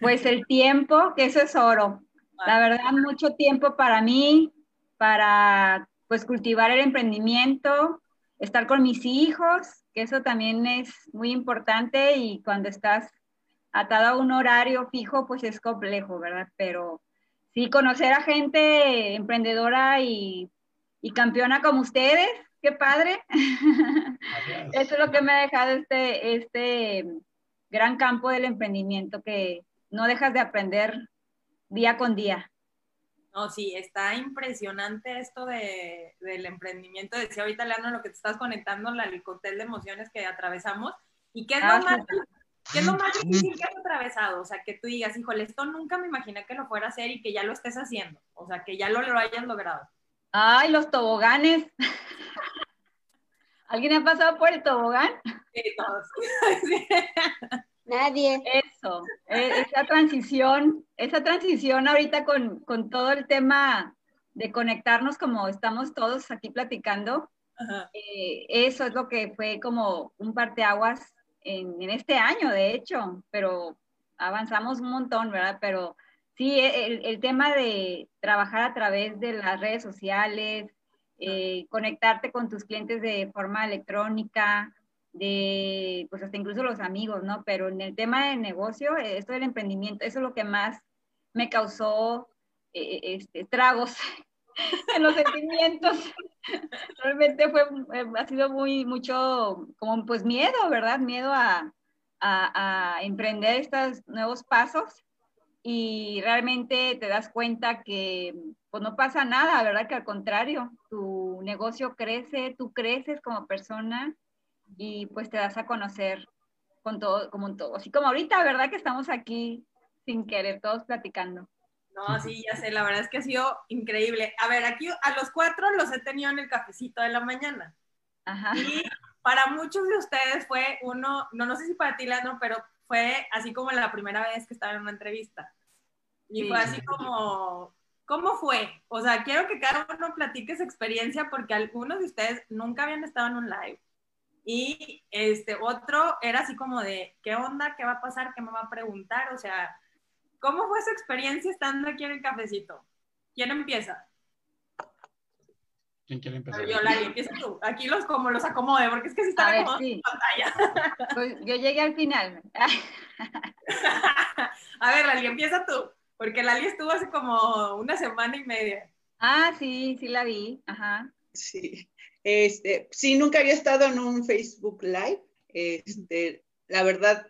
Pues el tiempo, que eso es oro. La verdad, mucho tiempo para mí, para pues cultivar el emprendimiento, estar con mis hijos, que eso también es muy importante y cuando estás atado a un horario fijo, pues es complejo, ¿verdad? Pero sí, conocer a gente emprendedora y campeona como ustedes, qué padre. Eso es lo que me ha dejado este gran campo del emprendimiento, que no dejas de aprender día con día. No, sí, está impresionante esto del emprendimiento. Decía ahorita, Leandro, lo que te estás conectando, el cóctel de emociones que atravesamos. ¿Y qué es lo más difícil que has atravesado? O sea, que tú digas, híjole, esto nunca me imaginé que lo fuera a hacer y que ya lo estés haciendo. O sea, que ya lo hayas logrado. ¡Ay, los toboganes! ¿Alguien ha pasado por el tobogán? Sí, todos. Nadie. Eso, esa transición ahorita con todo el tema de conectarnos como estamos todos aquí platicando, eso es lo que fue como un parteaguas en este año, de hecho, pero avanzamos un montón, ¿verdad? Pero sí, el tema de trabajar a través de las redes sociales, conectarte con tus clientes de forma electrónica, pues hasta incluso los amigos, ¿no? Pero en el tema del negocio, esto del emprendimiento, eso es lo que más me causó tragos en los sentimientos. Realmente ha sido mucho, como pues miedo, ¿verdad? Miedo a emprender estos nuevos pasos, y realmente te das cuenta que pues no pasa nada, ¿verdad? Que al contrario, tu negocio crece, tú creces como persona y pues te das a conocer con todo, como en todo. Así como ahorita, ¿verdad? Que estamos aquí sin querer, todos platicando. No, sí, ya sé, la verdad es que ha sido increíble. A ver, aquí a los cuatro los he tenido en el cafecito de la mañana. Ajá. Y para muchos de ustedes fue uno, no sé si para ti, Leandro, pero fue así como la primera vez que estaba en una entrevista. Y sí, fue así como, ¿cómo fue? O sea, quiero que cada uno platique su experiencia, porque algunos de ustedes nunca habían estado en un live. Y otro era así como de, ¿qué onda? ¿Qué va a pasar? ¿Qué me va a preguntar? O sea, ¿cómo fue su experiencia estando aquí en el cafecito? ¿Quién empieza? ¿Quién quiere empezar? Yo, Lali, empieza tú. Aquí los acomode, porque es que si están acomodados en pantalla. Pues yo llegué al final. A ver, Lali, empieza tú, porque Lali estuvo hace como una semana y media. Ah, sí, sí la vi, ajá. Sí, sí, nunca había estado en un Facebook Live. La verdad,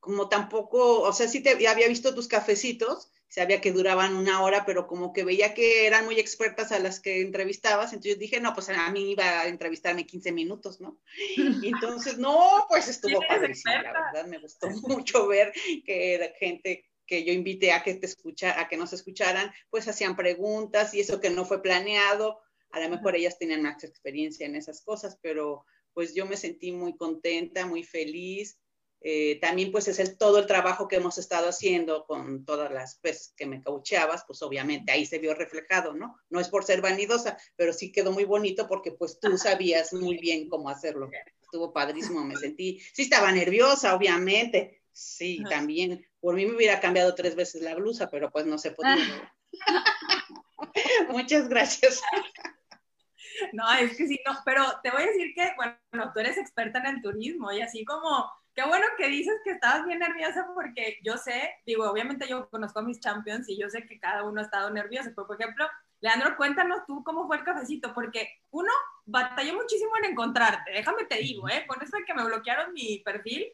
como tampoco, o sea, sí había visto tus cafecitos, sabía que duraban una hora, pero como que veía que eran muy expertas a las que entrevistabas, entonces dije, no, pues a mí iba a entrevistarme 15 minutos, ¿no? Y entonces, no, pues estuvo padrísimo, la verdad, me gustó mucho ver que era gente que yo invité a que a que nos escucharan, pues hacían preguntas y eso que no fue planeado, a lo mejor ellas tenían más experiencia en esas cosas, pero pues yo me sentí muy contenta, muy feliz. También pues es todo el trabajo que hemos estado haciendo con todas las pues que me coacheabas, pues obviamente ahí se vio reflejado, ¿no? No es por ser vanidosa, pero sí quedó muy bonito porque pues tú sabías muy bien cómo hacerlo. Estuvo padrísimo, me sentí, sí estaba nerviosa, obviamente, sí, también, por mí me hubiera cambiado 3 veces la blusa, pero pues no se podía. Muchas gracias. No, es que sí, no, pero te voy a decir que, bueno, tú eres experta en el turismo y así como... Qué bueno que dices que estabas bien nerviosa, porque yo sé, digo, obviamente yo conozco a mis champions y yo sé que cada uno ha estado nervioso, pero por ejemplo, Leandro, cuéntanos tú cómo fue el cafecito, porque uno, batallé muchísimo en encontrarte, déjame te digo, con eso de que me bloquearon mi perfil,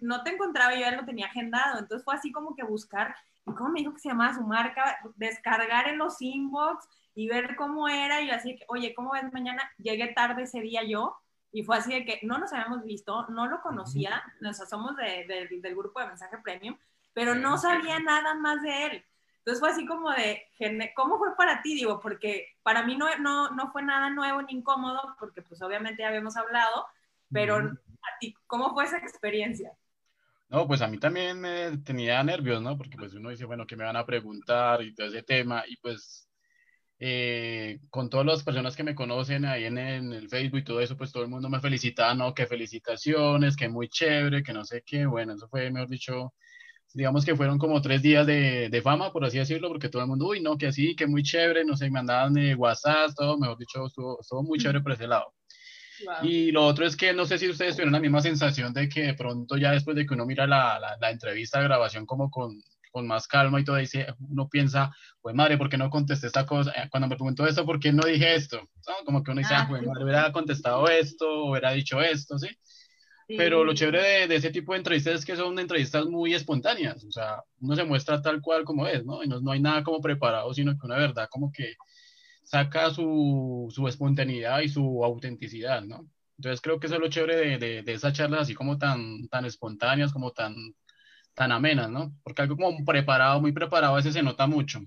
no te encontraba, yo ya lo tenía agendado, entonces fue así como que buscar, ¿cómo me dijo que se llamaba su marca? Descargar en los inbox y ver cómo era, y así que, oye, ¿cómo ves mañana? Llegué tarde ese día yo, y fue así de que no nos habíamos visto, no lo conocía, o sea, somos del grupo de Mensaje Premium, pero no sabía nada más de él. Entonces fue así como de, ¿cómo fue para ti? Digo, porque para mí no fue nada nuevo ni incómodo, porque pues obviamente ya habíamos hablado, pero a ti, ¿cómo fue esa experiencia? No, pues a mí también me tenía nervios, ¿no? Porque pues uno dice, bueno, ¿qué me van a preguntar? Y todo ese tema, y pues... con todas las personas que me conocen ahí en el Facebook y todo eso, pues todo el mundo me felicitaba, ¿no? Que felicitaciones, que muy chévere, que no sé qué. Bueno, eso fue, mejor dicho, digamos que fueron como 3 días de fama, por así decirlo, porque todo el mundo, uy, no, que así, que muy chévere, no sé, me mandaban WhatsApp, todo, mejor dicho, estuvo muy chévere por ese lado. Wow. Y lo otro es que no sé si ustedes tuvieron la misma sensación de que de pronto ya después de que uno mira la entrevista, grabación como con más calma y todo, dice, uno piensa, pues madre, ¿por qué no contesté esta cosa? Cuando me preguntó esto, ¿por qué no dije esto? ¿No? Como que uno dice, pues madre, hubiera contestado esto, hubiera dicho esto, ¿sí? Sí. Pero lo chévere de ese tipo de entrevistas es que son entrevistas muy espontáneas, o sea, uno se muestra tal cual como es, ¿no? Y no hay nada como preparado, sino que una verdad como que saca su espontaneidad y su autenticidad, ¿no? Entonces creo que eso es lo chévere de esas charlas así como tan espontáneas, como tan amenas, ¿no? Porque algo como preparado, muy preparado, a veces se nota mucho.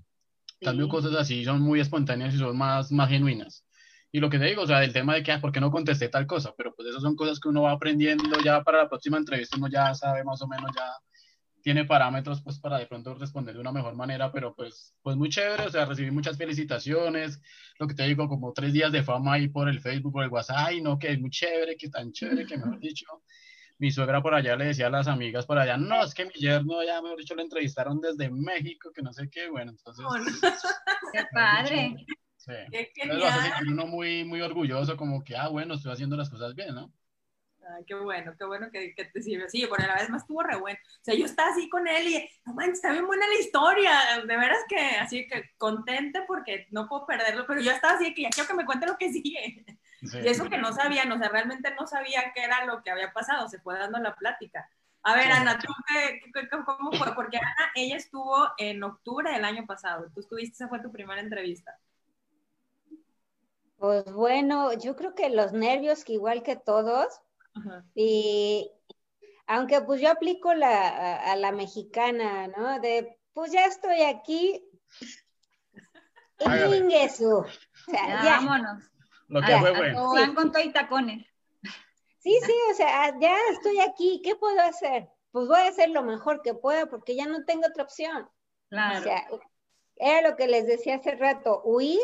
También cosas así son muy espontáneas y son más genuinas. Y lo que te digo, o sea, del tema de que, ¿por qué no contesté tal cosa? Pero pues esas son cosas que uno va aprendiendo ya para la próxima entrevista, uno ya sabe más o menos, ya tiene parámetros pues para de pronto responder de una mejor manera, pero pues muy chévere, o sea, recibí muchas felicitaciones, lo que te digo, como 3 días de fama ahí por el Facebook, por el WhatsApp, ay, no, que es muy chévere, que tan chévere, que mejor dicho... Mi suegra por allá le decía a las amigas por allá, no, es que mi yerno ya, mejor dicho, lo entrevistaron desde México, que no sé qué, bueno, entonces... ¡Qué padre! Dicho, sí. ¡Qué genial! Entonces, lo hace sentir uno muy, muy orgulloso, como que, bueno, estoy haciendo las cosas bien, ¿no? Ay, qué bueno que te sirvió. Sí, por la vez más estuvo re bueno. O sea, yo estaba así con él y, no manches, está bien buena la historia. De veras que, así que contenta porque no puedo perderlo. Pero yo estaba así que ya quiero que me cuente lo que sigue. Sí. Y eso que no sabían, o sea, realmente no sabía qué era lo que había pasado. Se fue dando la plática. A ver, Ana, ¿tú cómo fue? Porque Ana, ella estuvo en octubre del año pasado. Tú estuviste, esa fue tu primera entrevista. Pues bueno, yo creo que los nervios, que igual que todos, ajá. Y aunque pues yo aplico a la mexicana, ¿no? De, pues ya estoy aquí, ingueso. O sea, ya, vámonos. Lo que fue bueno. Van con todo y tacones. Sí, sí, o sea, ya estoy aquí, ¿qué puedo hacer? Pues voy a hacer lo mejor que pueda porque ya no tengo otra opción. Claro. O sea, era lo que les decía hace rato, huir,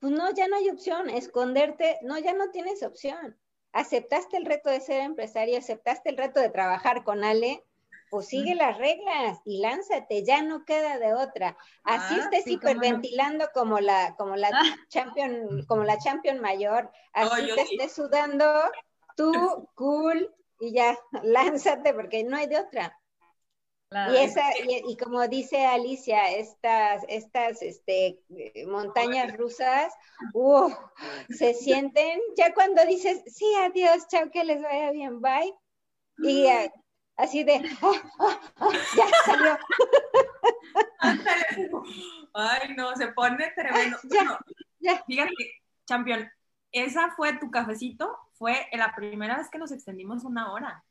pues no, ya no hay opción, esconderte, no, ya no tienes opción. Aceptaste el reto de ser empresario, aceptaste el reto de trabajar con Ale, pues sigue las reglas y lánzate, ya no queda de otra. Así estés hiperventilando no, como la champion mayor, así te estés sudando... Tú, cool, y ya, lánzate, porque no hay de otra. Claro. Y como dice Alicia, estas montañas rusas, se sienten, ya cuando dices, sí, adiós, chao, que les vaya bien, bye, y así de, ya salió. Ay, no, se pone tremendo. Ya. Fíjate, champion, ¿esa fue tu cafecito? Fue la primera vez que nos extendimos 1 hora.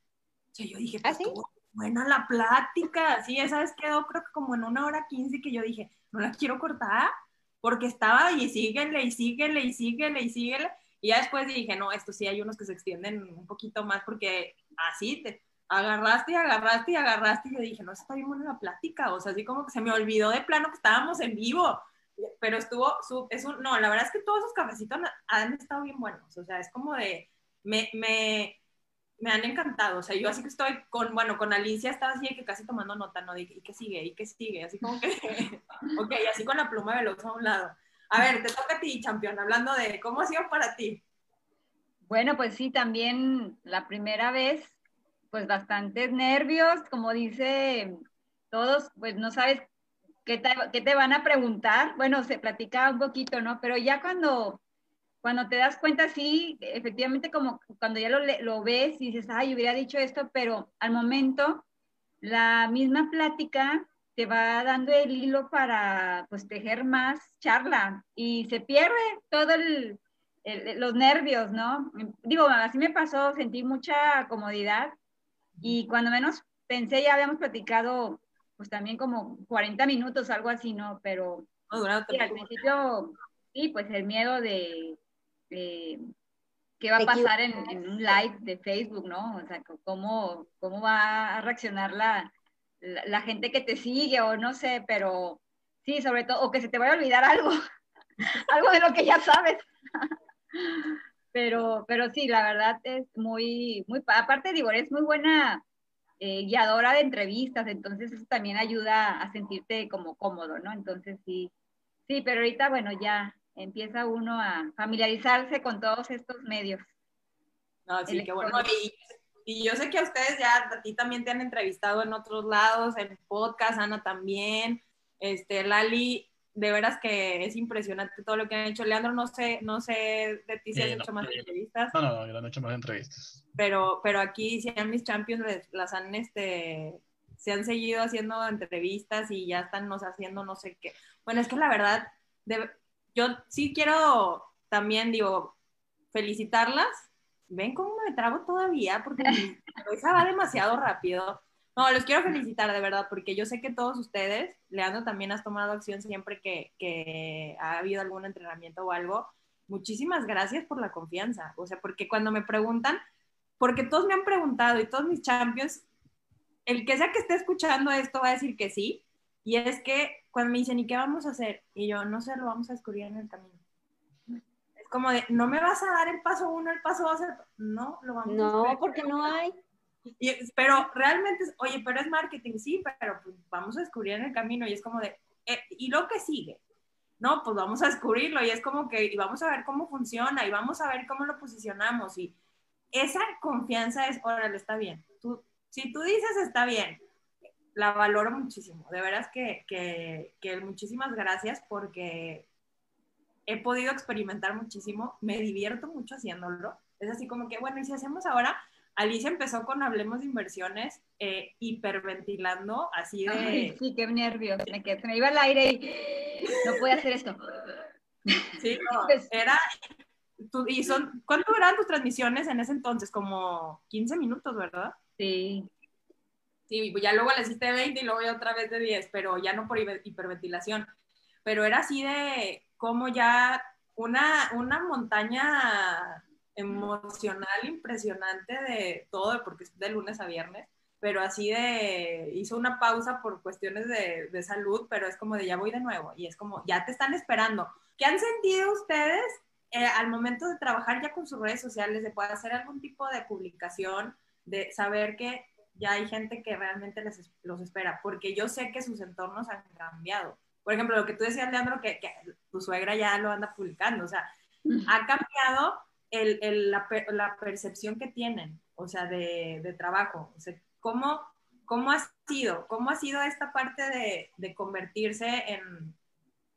O sea, yo dije, pues, ¿sí? Buena la plática. Sí, esa vez quedó creo que como en 1:15 que yo dije, no la quiero cortar porque estaba y síguele y síguele y síguele y síguele. Y ya después dije, no, esto sí hay unos que se extienden un poquito más porque así te agarraste y agarraste y agarraste. Y yo dije, no, está bien buena la plática. O sea, así como que se me olvidó de plano que estábamos en vivo. Pero no, la verdad es que todos esos cafecitos han estado bien buenos. O sea, es como de... Me han encantado, o sea, yo así que estoy con Alicia estaba así que casi tomando nota, ¿no? ¿Y qué sigue? ¿Y qué sigue? Así como que, ok, así con la pluma veloz a un lado. A ver, te toca a ti, campeón, hablando de cómo ha sido para ti. Bueno, pues sí, también la primera vez, pues bastantes nervios, como dice todos, pues no sabes qué te van a preguntar. Bueno, se platicaba un poquito, ¿no? Pero ya cuando te das cuenta, sí, efectivamente, como cuando ya lo ves y dices, ay, hubiera dicho esto, pero al momento la misma plática te va dando el hilo para, pues, tejer más charla y se pierde todo los nervios, ¿no? Digo, así me pasó, sentí mucha comodidad y cuando menos pensé ya habíamos platicado, pues, también como 40 minutos, algo así, ¿no? Pero sí, al principio, sí, pues, el miedo de... ¿Qué va a pasar en un live de Facebook, no? O sea, ¿cómo va a reaccionar la gente que te sigue o no sé, pero sí, sobre todo, o que se te vaya a olvidar algo, algo de lo que ya sabes. pero sí, la verdad es muy, muy, aparte digo, eres muy buena guiadora de entrevistas, entonces eso también ayuda a sentirte como cómodo, ¿no? Entonces sí, pero ahorita, bueno, ya... Empieza uno a familiarizarse con todos estos medios. No, sí, qué bueno. Y yo sé que a ustedes ya, a ti también te han entrevistado en otros lados, en podcast, Ana también, Lali, de veras que es impresionante todo lo que han hecho. Leandro, no sé de ti si has hecho más entrevistas. No, yo no he hecho más entrevistas. Pero aquí, si han mis champions, se han seguido haciendo entrevistas y ya están haciendo no sé qué. Bueno, es que la verdad, yo sí quiero también, digo, felicitarlas. ¿Ven cómo me trabo todavía? Porque mi cabeza va demasiado rápido. No, los quiero felicitar, de verdad, porque yo sé que todos ustedes, Leandro, también has tomado acción siempre que ha habido algún entrenamiento o algo. Muchísimas gracias por la confianza. O sea, porque cuando me preguntan, porque todos me han preguntado y todos mis champions, el que sea que esté escuchando esto va a decir que sí. Y es que cuando me dicen, ¿y qué vamos a hacer? Y yo, no sé, lo vamos a descubrir en el camino. Es como de, no me vas a dar el paso 1, el paso 2, no, lo vamos a hacer. No, porque no hay. Pero realmente, oye, pero es marketing, sí, pero pues, vamos a descubrir en el camino. Y es como de, ¿y lo que sigue? No, pues vamos a descubrirlo. Y es como que, y vamos a ver cómo funciona, y vamos a ver cómo lo posicionamos. Y esa confianza es, órale, está bien. Tú, si tú dices está bien, la valoro muchísimo. De veras que muchísimas gracias porque he podido experimentar muchísimo. Me divierto mucho haciéndolo. Es así como que, bueno, ¿y si hacemos ahora? Alicia empezó con Hablemos de Inversiones, hiperventilando, así de... Ay, sí, qué nervios, me iba al aire y no podía hacer esto. Sí, no, era... ¿Cuánto eran tus transmisiones en ese entonces? Como 15 minutos, ¿verdad? Sí. Sí, ya luego le hiciste 20 y luego ya otra vez de 10, pero ya no por hiperventilación. Pero era así de como ya una montaña... emocional, impresionante de todo, porque es de lunes a viernes, pero así de, hizo una pausa por cuestiones de salud, pero es como de ya voy de nuevo, y es como ya te están esperando. ¿Qué han sentido ustedes al momento de trabajar ya con sus redes sociales, de poder hacer algún tipo de publicación, de saber que ya hay gente que realmente los espera? Porque yo sé que sus entornos han cambiado. Por ejemplo, lo que tú decías, Leandro, que tu suegra ya lo anda publicando, o sea, ha cambiado la percepción que tienen, o sea, de trabajo. O sea, ¿cómo ha sido esta parte de convertirse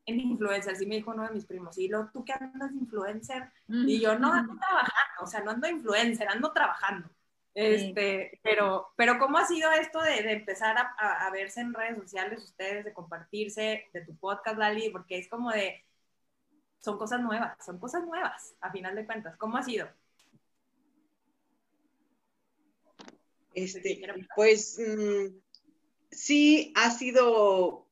en influencer? Así me dijo uno de mis primos, y luego, ¿tú qué andas de influencer? Y yo, no ando trabajando, o sea, no ando influencer, ando trabajando. Pero ¿cómo ha sido esto de empezar a verse en redes sociales ustedes, de compartirse, de tu podcast, Lali? Porque es como de... Son cosas nuevas, a final de cuentas. ¿Cómo ha sido? Sí ha sido,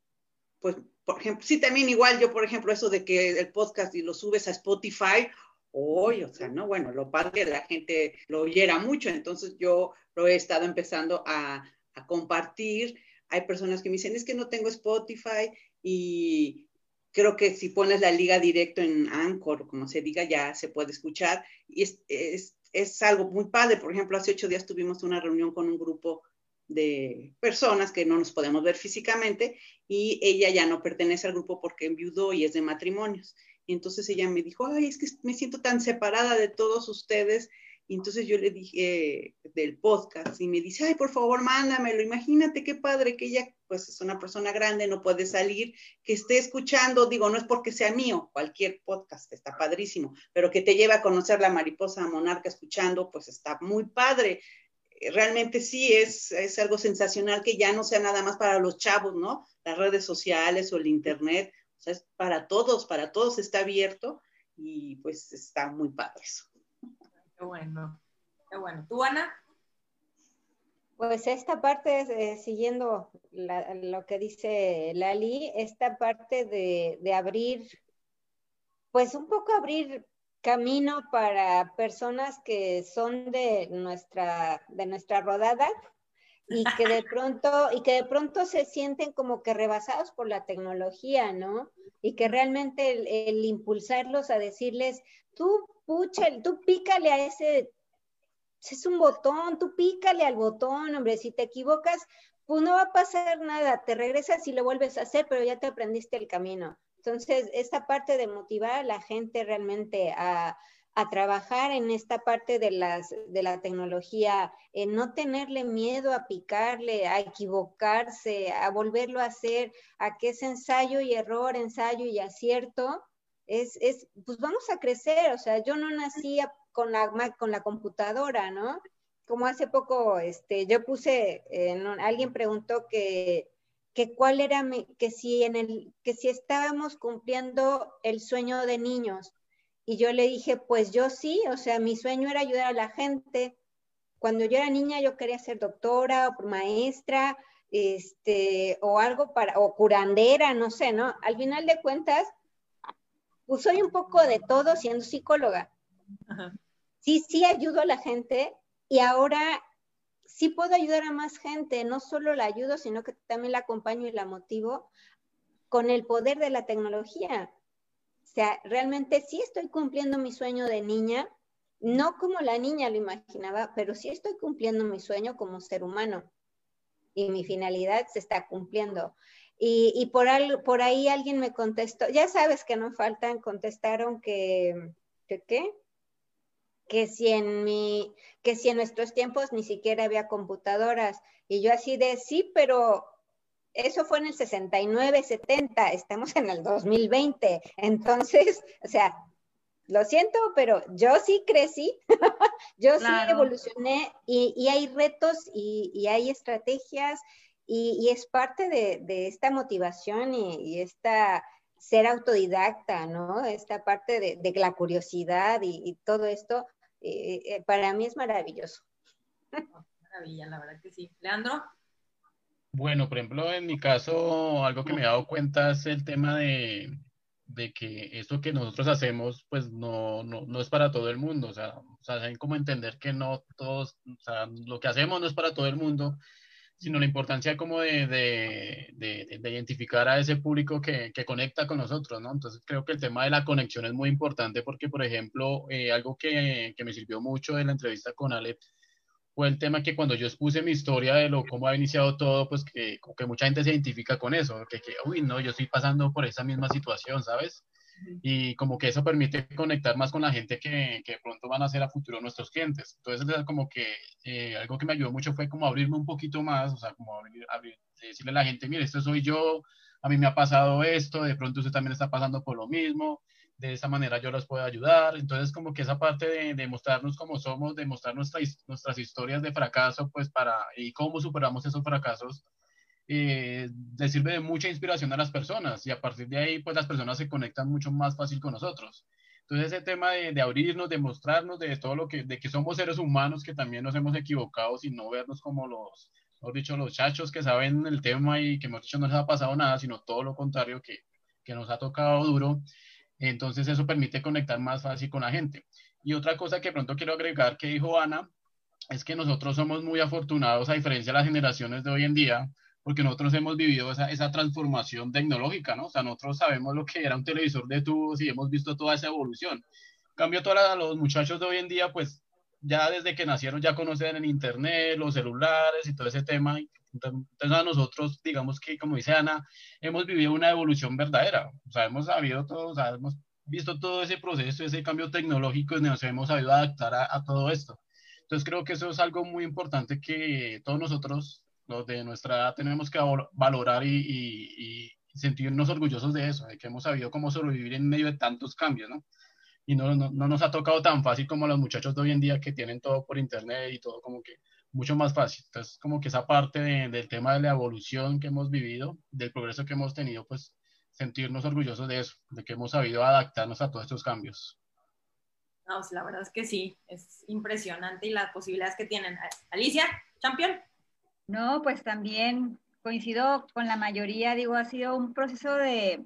pues, por ejemplo, sí, también igual yo, por ejemplo, eso de que el podcast y lo subes a Spotify, o sea, no, bueno, lo padre de la gente lo oyera mucho, entonces yo lo he estado empezando a compartir. Hay personas que me dicen, es que no tengo Spotify, y... creo que si pones la liga directo en Anchor, como se diga, ya se puede escuchar. Y es algo muy padre. Por ejemplo, hace 8 días tuvimos una reunión con un grupo de personas que no nos podemos ver físicamente, y ella ya no pertenece al grupo porque enviudó y es de matrimonios. Y entonces ella me dijo, ay, es que me siento tan separada de todos ustedes. Y entonces yo le dije del podcast, y me dice, ay, por favor, mándamelo. Imagínate qué padre que ella, pues, es una persona grande, no puede salir, que esté escuchando, digo, no es porque sea mío, cualquier podcast está padrísimo, pero que te lleve a conocer la mariposa monarca escuchando, pues está muy padre. Realmente sí, es algo sensacional que ya no sea nada más para los chavos, ¿no? Las redes sociales o el internet, o sea, es para todos está abierto, y pues está muy padre eso. Qué bueno. ¿Tú, Ana? Pues esta parte, siguiendo lo que dice Lali, esta parte de abrir, pues un poco abrir camino para personas que son de nuestra rodada y que de pronto se sienten como que rebasados por la tecnología, ¿no? Y que realmente el impulsarlos a decirles, tú pícale a ese es un botón, tú pícale al botón, hombre, si te equivocas, pues no va a pasar nada, te regresas y lo vuelves a hacer, pero ya te aprendiste el camino. Entonces, esta parte de motivar a la gente realmente a trabajar en esta parte de la tecnología, en no tenerle miedo a picarle, a equivocarse, a volverlo a hacer, a que ese ensayo y error, ensayo y acierto, pues vamos a crecer. O sea, yo no nací con la computadora, ¿no? Como hace poco, yo puse, alguien preguntó que cuál era, que si estábamos cumpliendo el sueño de niños. Y yo le dije, pues yo sí, o sea, mi sueño era ayudar a la gente. Cuando yo era niña yo quería ser doctora o maestra, o algo o curandera, no sé, ¿no? Al final de cuentas, pues soy un poco de todo siendo psicóloga. Ajá. Sí ayudo a la gente, y ahora sí puedo ayudar a más gente, no solo la ayudo, sino que también la acompaño y la motivo con el poder de la tecnología. O sea, realmente sí estoy cumpliendo mi sueño de niña, no como la niña lo imaginaba, pero sí estoy cumpliendo mi sueño como ser humano, y mi finalidad se está cumpliendo. Y por ahí alguien me contestó, ya sabes que no faltan, contestaron que ¿qué? que si en nuestros tiempos ni siquiera había computadoras. Y yo así de, sí, pero eso fue en el 69, 70, estamos en el 2020. Entonces, o sea, lo siento, pero yo sí crecí, yo claro. Sí evolucioné y hay retos y hay estrategias y es parte de esta motivación y esta ser autodidacta, ¿no? Esta parte de la curiosidad y todo esto, para mí es maravilloso. Maravilla, la verdad que sí. Leandro. Bueno, por ejemplo, en mi caso, algo que me he dado cuenta es el tema de que esto que nosotros hacemos, pues no es para todo el mundo, o sea, hay como entender que no todos, o sea, lo que hacemos no es para todo el mundo, sino la importancia como de identificar a ese público que conecta con nosotros, ¿no? Entonces creo que el tema de la conexión es muy importante porque, por ejemplo, algo que me sirvió mucho de la entrevista con Ale fue el tema que cuando yo expuse mi historia de cómo ha iniciado todo, pues que mucha gente se identifica con eso, que uy, no, yo estoy pasando por esa misma situación, ¿sabes? Y como que eso permite conectar más con la gente que de pronto van a ser a futuro nuestros clientes. Entonces, como que algo que me ayudó mucho fue como abrirme un poquito más, o sea, como decirle a la gente, mire, esto soy yo, a mí me ha pasado esto, de pronto usted también está pasando por lo mismo, de esa manera yo los puedo ayudar. Entonces, como que esa parte de mostrarnos cómo somos, de mostrar nuestras historias de fracaso, pues y cómo superamos esos fracasos, le sirve de mucha inspiración a las personas y a partir de ahí pues las personas se conectan mucho más fácil con nosotros. Entonces ese tema de abrirnos, de mostrarnos, de todo de que somos seres humanos que también nos hemos equivocado sin no vernos como los chachos que saben el tema y que hemos dicho no les ha pasado nada, sino todo lo contrario que nos ha tocado duro. Entonces eso permite conectar más fácil con la gente. Y otra cosa que pronto quiero agregar que dijo Ana es que nosotros somos muy afortunados a diferencia de las generaciones de hoy en día, porque nosotros hemos vivido esa transformación tecnológica, ¿no? O sea, nosotros sabemos lo que era un televisor de tubos y hemos visto toda esa evolución. En cambio, todos los muchachos de hoy en día, pues, ya desde que nacieron ya conocen el internet, los celulares y todo ese tema. Entonces, a nosotros, digamos que, como dice Ana, hemos vivido una evolución verdadera. O sea, hemos visto todo ese proceso, ese cambio tecnológico y nos hemos sabido adaptar a todo esto. Entonces, creo que eso es algo muy importante que todos nosotros, los de nuestra edad, tenemos que valorar y sentirnos orgullosos de eso, de que hemos sabido cómo sobrevivir en medio de tantos cambios, ¿no? Y no nos ha tocado tan fácil como a los muchachos de hoy en día que tienen todo por internet y todo como que mucho más fácil. Entonces, como que esa parte del tema de la evolución que hemos vivido, del progreso que hemos tenido, pues sentirnos orgullosos de eso, de que hemos sabido adaptarnos a todos estos cambios. No, pues, la verdad es que sí, es impresionante y las posibilidades que tienen. Alicia, Champion. No, pues también coincido con la mayoría, digo, ha sido un proceso de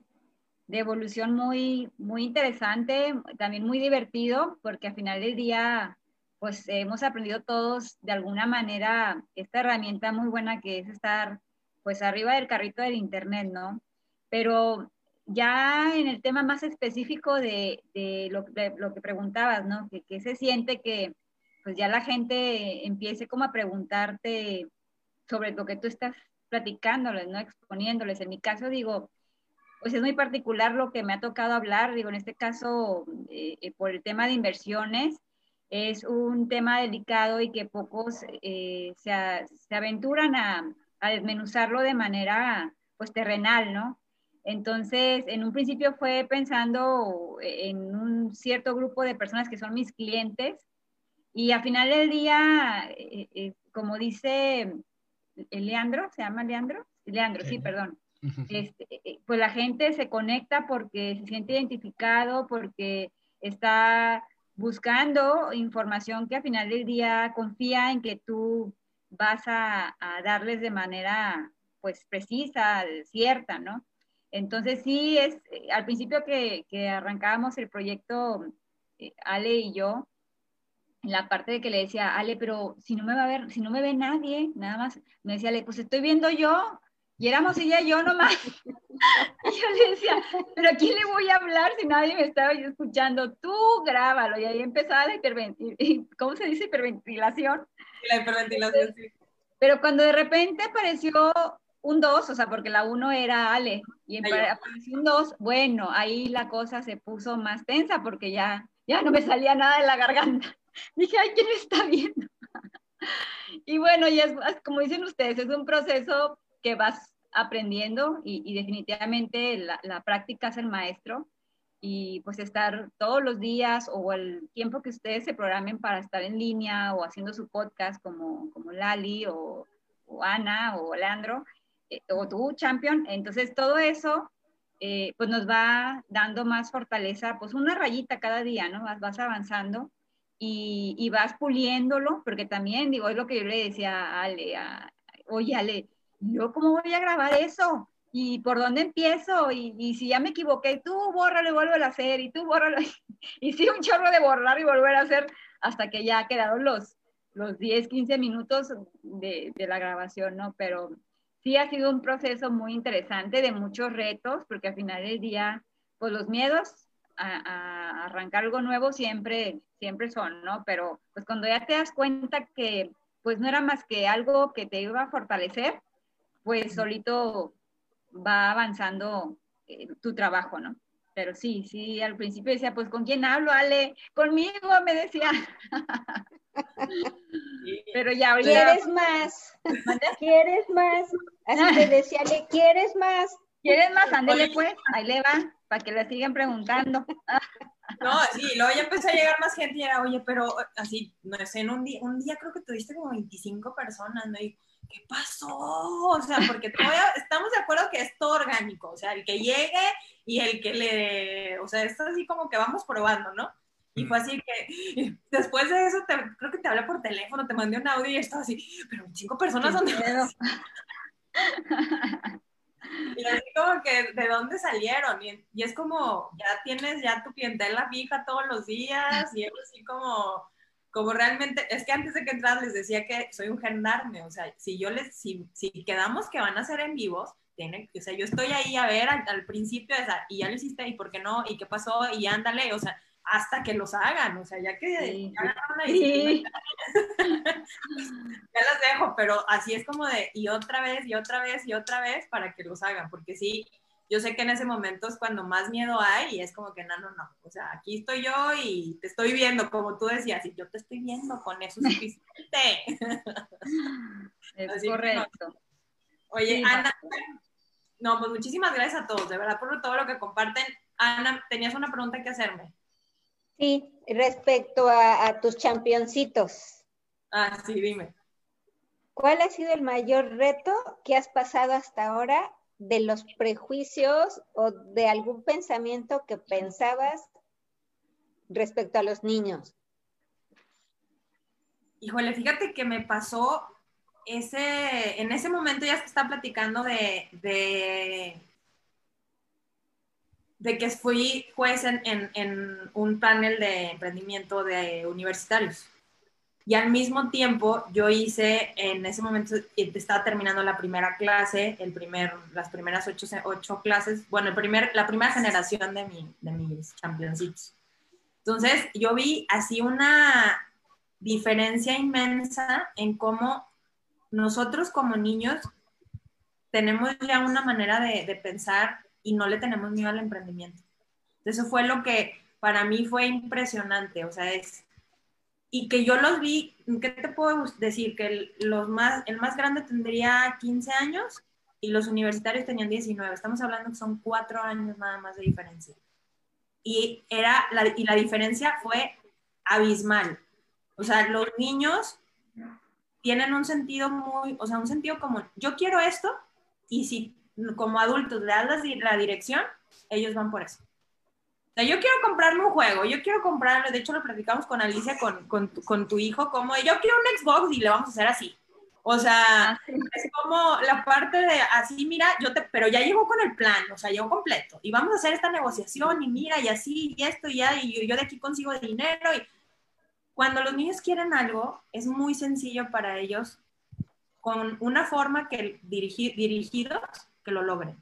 evolución muy, muy interesante, también muy divertido, porque al final del día, pues hemos aprendido todos de alguna manera esta herramienta muy buena que es estar, pues arriba del carrito del internet, ¿no? Pero ya en el tema más específico de lo que preguntabas, ¿no? Que se siente que, pues ya la gente empiece como a preguntarte sobre lo que tú estás platicándoles, ¿no? Exponiéndoles. En mi caso, digo, pues es muy particular lo que me ha tocado hablar, digo, en este caso, por el tema de inversiones, es un tema delicado y que pocos se aventuran a desmenuzarlo de manera, pues, terrenal, ¿no? Entonces, en un principio fue pensando en un cierto grupo de personas que son mis clientes y al final del día, como dice... Leandro, ¿se llama Leandro? Leandro, sí, perdón. Pues la gente se conecta porque se siente identificado, porque está buscando información que al final del día confía en que tú vas a darles de manera, pues, precisa, cierta, ¿no? Entonces sí, es al principio que arrancábamos el proyecto, Ale y yo, la parte de que le decía, Ale, pero si no me va a ver, si no me ve nadie, nada más, me decía, Ale, pues estoy viendo yo, y éramos ella y yo nomás. Y yo le decía, pero ¿a quién le voy a hablar si nadie me estaba escuchando? Tú grábalo, y ahí empezaba la hiperventilación, ¿cómo se dice? Hiperventilación. La hiperventilación, entonces, sí. Pero cuando de repente apareció un 2, o sea, porque la 1 era Ale, y apareció un 2, bueno, ahí la cosa se puso más tensa, porque ya ya no me salía nada de la garganta. Dije, ay, ¿quién me está viendo? Y bueno, y es, como dicen ustedes, es un proceso que vas aprendiendo y definitivamente la práctica es el maestro. Y pues estar todos los días o el tiempo que ustedes se programen para estar en línea o haciendo su podcast como Lali o Ana o Leandro o tú, Champion. Entonces todo eso pues nos va dando más fortaleza, pues una rayita cada día, ¿no? Vas avanzando y vas puliéndolo, porque también digo, es lo que yo le decía a Ale, oye Ale, ¿yo cómo voy a grabar eso? ¿Y por dónde empiezo? Y si ya me equivoqué, tú bórralo y vuelvo a hacer, y tú bórralo. Y sí, un chorro de borrar y volver a hacer hasta que ya quedaron los 10, 15 minutos de la grabación, ¿no? Pero sí ha sido un proceso muy interesante, de muchos retos, porque al final del día, pues los miedos a arrancar algo nuevo siempre son, ¿no? Pero pues cuando ya te das cuenta que pues no era más que algo que te iba a fortalecer, pues solito va avanzando tu trabajo, ¿no? Pero sí, al principio decía, pues, ¿con quién hablo, Ale? Conmigo, me decía. Pero ya ahorita... ¿Quieres más? ¿Quieres más? Así te decía, Ale, ¿quieres más? ¿Quieres más? Ándele, pues, ahí le va, para que la sigan preguntando. No, sí, luego ya empezó a llegar más gente y era, oye, pero así, no sé, en un día creo que tuviste como 25 personas, ¿no? Y, ¿qué pasó? O sea, porque todavía estamos de acuerdo que es todo orgánico, o sea, el que llegue y el que le... O sea, es así como que vamos probando, ¿no? Y fue así que después de eso, creo que te hablé por teléfono, te mandé un audio y estaba así, pero 5 personas son... Y así como que, ¿de dónde salieron? Y es como, ya tienes ya tu clientela fija todos los días y es así como realmente, es que antes de que entras les decía que soy un gendarme, o sea, si quedamos que van a ser en vivos, o sea, yo estoy ahí a ver al principio, esa, y ya lo hiciste, y por qué no, y qué pasó, y ándale, o sea, hasta que los hagan, o sea, ya que sí. Ya la sí. Ya las dejo, pero así es como de, y otra vez, y otra vez, y otra vez, para que los hagan, porque sí, yo sé que en ese momento es cuando más miedo hay, y es como que no, o sea, aquí estoy yo y te estoy viendo, como tú decías, y yo te estoy viendo, con eso es suficiente. Es así correcto. No. Oye, sí, Ana, no, pues muchísimas gracias a todos, de verdad, por todo lo que comparten. Ana, tenías una pregunta que hacerme. Sí, respecto a tus championcitos. Ah, sí, dime. ¿Cuál ha sido el mayor reto que has pasado hasta ahora de los prejuicios o de algún pensamiento que pensabas respecto a los niños? Híjole, fíjate que me pasó en ese momento ya se está platicando de que fui juez en un panel de emprendimiento de universitarios. Y al mismo tiempo yo hice, en ese momento estaba terminando la primera clase, las primeras 8 clases, bueno, la primera generación de mis championcitos. Entonces yo vi así una diferencia inmensa en cómo nosotros como niños tenemos ya una manera de pensar y no le tenemos miedo al emprendimiento. Eso fue lo que para mí fue impresionante, o sea, y que yo los vi, ¿qué te puedo decir? Que el más grande tendría 15 años y los universitarios tenían 19. Estamos hablando que son 4 años nada más de diferencia. Y la diferencia fue abismal. O sea, los niños tienen un sentido o sea, un sentido común. Yo quiero esto y si como adultos le das la dirección, ellos van por eso. O sea, yo quiero comprarme un juego, yo quiero comprarlo, de hecho lo platicamos con Alicia, con tu hijo, como yo quiero un Xbox y le vamos a hacer así. O sea, es como la parte de así, mira, pero ya llegó con el plan, o sea, llegó completo. Y vamos a hacer esta negociación y mira, y así, y esto, y ya, y yo de aquí consigo dinero. Y cuando los niños quieren algo, es muy sencillo para ellos, con una forma que dirigidos, que lo logren.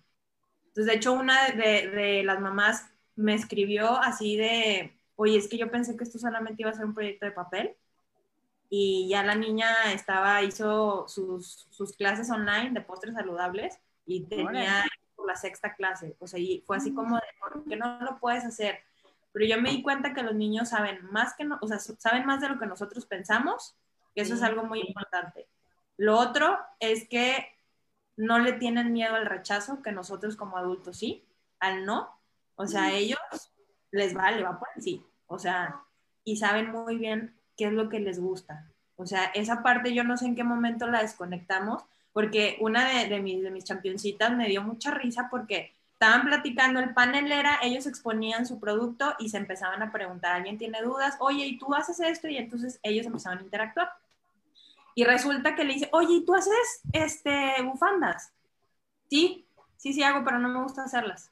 Entonces, de hecho, una de las mamás me escribió así de, oye, es que yo pensé que esto solamente iba a ser un proyecto de papel y ya la niña hizo sus clases online de postres saludables y tenía por la 6ª clase, o sea, y fue así como de, ¿por qué no lo puedes hacer? pero yo me di cuenta que los niños saben más que no, o sea, saben más de lo que nosotros pensamos, que eso es algo muy importante. Lo otro es que no le tienen miedo al rechazo, que nosotros como adultos sí, al no, o sea, a ellos les vale, va por el sí, o sea, y saben muy bien qué es lo que les gusta. O sea, esa parte yo no sé en qué momento la desconectamos, porque una de mis championcitas me dio mucha risa porque estaban platicando, el panel era, ellos exponían su producto y se empezaban a preguntar, ¿alguien tiene dudas? Oye, ¿y tú haces esto? Y entonces ellos empezaban a interactuar. Y resulta que le dice, oye, ¿y tú haces bufandas? Sí, sí, sí hago, pero no me gusta hacerlas.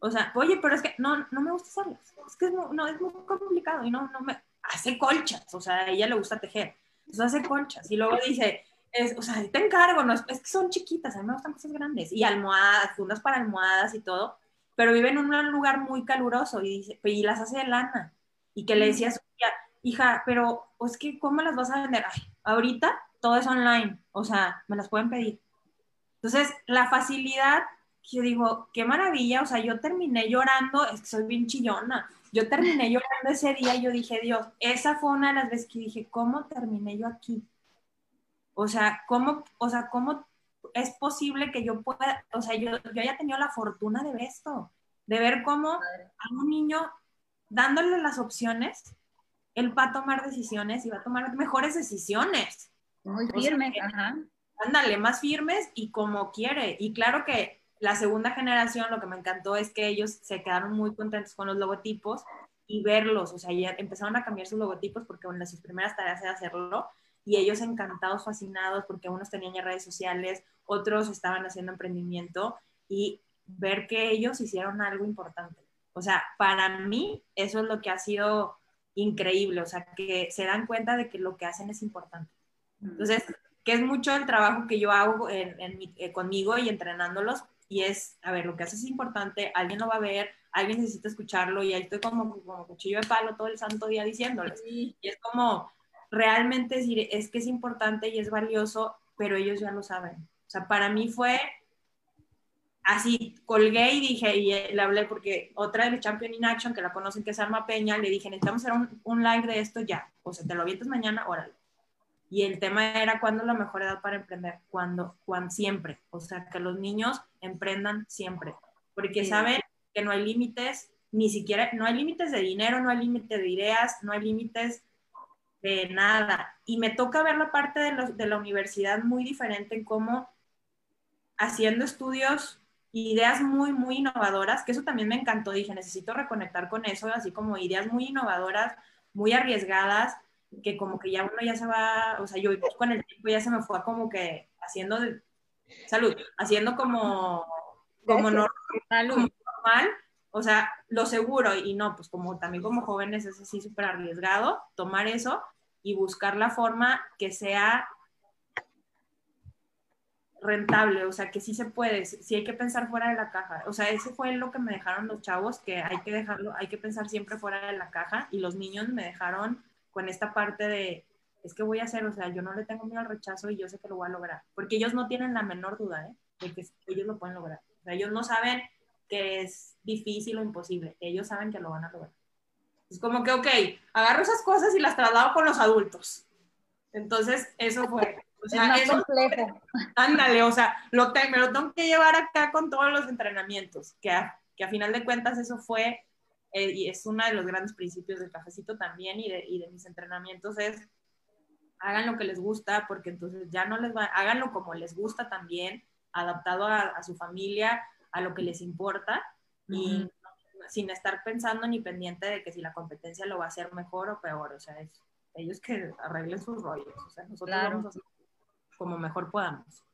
O sea, oye, pero es que no me gusta hacerlas. Es que es muy complicado y no me... Hace colchas, o sea, a ella le gusta tejer. Entonces hace colchas y luego dice... o sea, te encargo, no, es que son chiquitas, a mí me gustan cosas grandes, y almohadas, fundas para almohadas y todo, pero vive en un lugar muy caluroso, y las hace de lana, y que le decía a su tía, hija, pero es que ¿cómo las vas a vender? Ay, ahorita todo es online, o sea, me las pueden pedir. Entonces, la facilidad, yo digo, qué maravilla, o sea, yo terminé llorando, es que soy bien chillona, yo terminé llorando ese día, y yo dije, Dios, esa fue una de las veces que dije, ¿cómo terminé yo aquí? O sea, ¿cómo es posible que yo pueda, o sea, yo haya tenido la fortuna de ver esto, de ver cómo a un niño, dándole las opciones, él va a tomar decisiones y va a tomar mejores decisiones. Muy firmes, ajá. Ándale, más firmes y como quiere. Y claro que la segunda generación, lo que me encantó es que ellos se quedaron muy contentos con los logotipos y verlos, o sea, ya empezaron a cambiar sus logotipos porque una de sus primeras tareas era hacerlo. Y ellos encantados, fascinados, porque unos tenían ya redes sociales, otros estaban haciendo emprendimiento, y ver que ellos hicieron algo importante. O sea, para mí, eso es lo que ha sido increíble, o sea, que se dan cuenta de que lo que hacen es importante. Entonces, que es mucho el trabajo que yo hago conmigo y entrenándolos, y es, a ver, lo que haces es importante, alguien lo va a ver, alguien necesita escucharlo, y ahí estoy como cuchillo de palo todo el santo día diciéndoles. Sí. Y es como... Realmente decir, es que es importante y es valioso, pero ellos ya lo saben. O sea, para mí fue así, colgué y dije, y le hablé porque otra de Champions in Action, que la conocen, que es Alma Peña, le dije, necesitamos hacer un live de esto ya. O sea, te lo avientas mañana, órale. Y el tema era, ¿cuándo es la mejor edad para emprender? Cuando siempre. O sea, que los niños emprendan siempre. Porque saben que no hay límites, ni siquiera, no hay límites de dinero, no hay límites de ideas, no hay límites... de nada, y me toca ver la parte de la universidad muy diferente en cómo haciendo estudios, ideas muy, muy innovadoras, que eso también me encantó, dije, necesito reconectar con eso, así como ideas muy innovadoras, muy arriesgadas, que como que ya uno ya se va, o sea, yo con el tiempo ya se me fue como que haciendo como normal, o sea, lo seguro, y no, pues como también como jóvenes es así súper arriesgado tomar eso y buscar la forma que sea rentable, o sea, que sí se puede, sí hay que pensar fuera de la caja, o sea, eso fue lo que me dejaron los chavos, que hay que dejarlo, hay que pensar siempre fuera de la caja, y los niños me dejaron con esta parte de, es que voy a hacer, o sea, yo no le tengo miedo al rechazo y yo sé que lo voy a lograr, porque ellos no tienen la menor duda, de que ellos lo pueden lograr, o sea, ellos no saben que es difícil o imposible. Ellos saben que lo van a lograr. Es como que, ok, agarro esas cosas y las traslado con los adultos. Entonces, eso fue. O sea, es más eso, complejo. Ándale, o sea, me lo tengo que llevar acá con todos los entrenamientos, que a final de cuentas eso fue, y es uno de los grandes principios del cafecito también, y de mis entrenamientos es, hagan lo que les gusta, porque entonces ya no les va, háganlo como les gusta también, adaptado a su familia, a lo que les importa, y sin estar pensando ni pendiente de que si la competencia lo va a hacer mejor o peor, o sea, ellos que arreglen sus rollos, o sea, nosotros vamos a hacer como mejor podamos.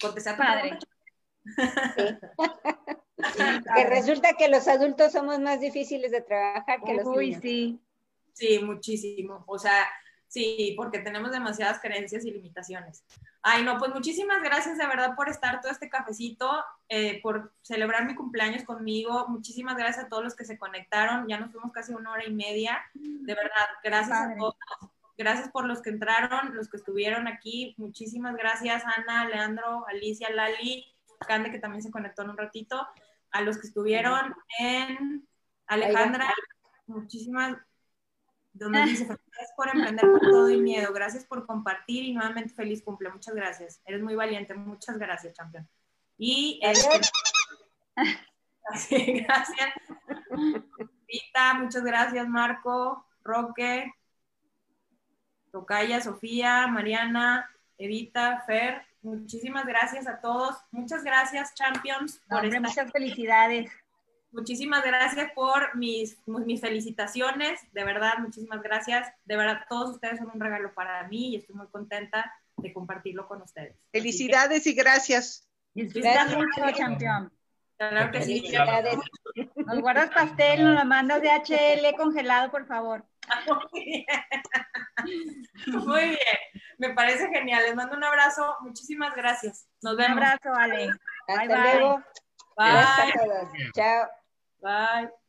Porque sea padre. Sí. Que resulta que los adultos somos más difíciles de trabajar que los niños. Sí. Sí, muchísimo, o sea, sí, porque tenemos demasiadas creencias y limitaciones. Ay, no, pues muchísimas gracias de verdad por estar todo este cafecito, por celebrar mi cumpleaños conmigo. Muchísimas gracias a todos los que se conectaron. Ya nos fuimos casi 1 hora y media. De verdad, gracias a todos. Gracias por los que entraron, los que estuvieron aquí. Muchísimas gracias, Ana, Leandro, Alicia, Lali, Cande, que también se conectó en un ratito. A los que estuvieron en Alejandra, muchísimas gracias por emprender con todo y miedo. Gracias por compartir y nuevamente feliz cumple. Muchas gracias. Eres muy valiente. Muchas gracias, campeón. Y gracias. Vita, muchas gracias, Marco, Roque, Tocaya, Sofía, Mariana, Evita, Fer. Muchísimas gracias a todos. Muchas gracias, Champions. Muchas felicidades. Muchísimas gracias por mis felicitaciones. De verdad, muchísimas gracias. De verdad, todos ustedes son un regalo para mí y estoy muy contenta de compartirlo con ustedes. Felicidades y gracias. Gracias mucho, Champion. Claro que sí. Nos guardas pastel, nos lo mandas de HL congelado, por favor. Muy bien. Muy bien. Me parece genial. Les mando un abrazo. Muchísimas gracias. Nos vemos. Un abrazo, Ale. Hasta luego. Bye. Gracias a todos. Chao. Bye.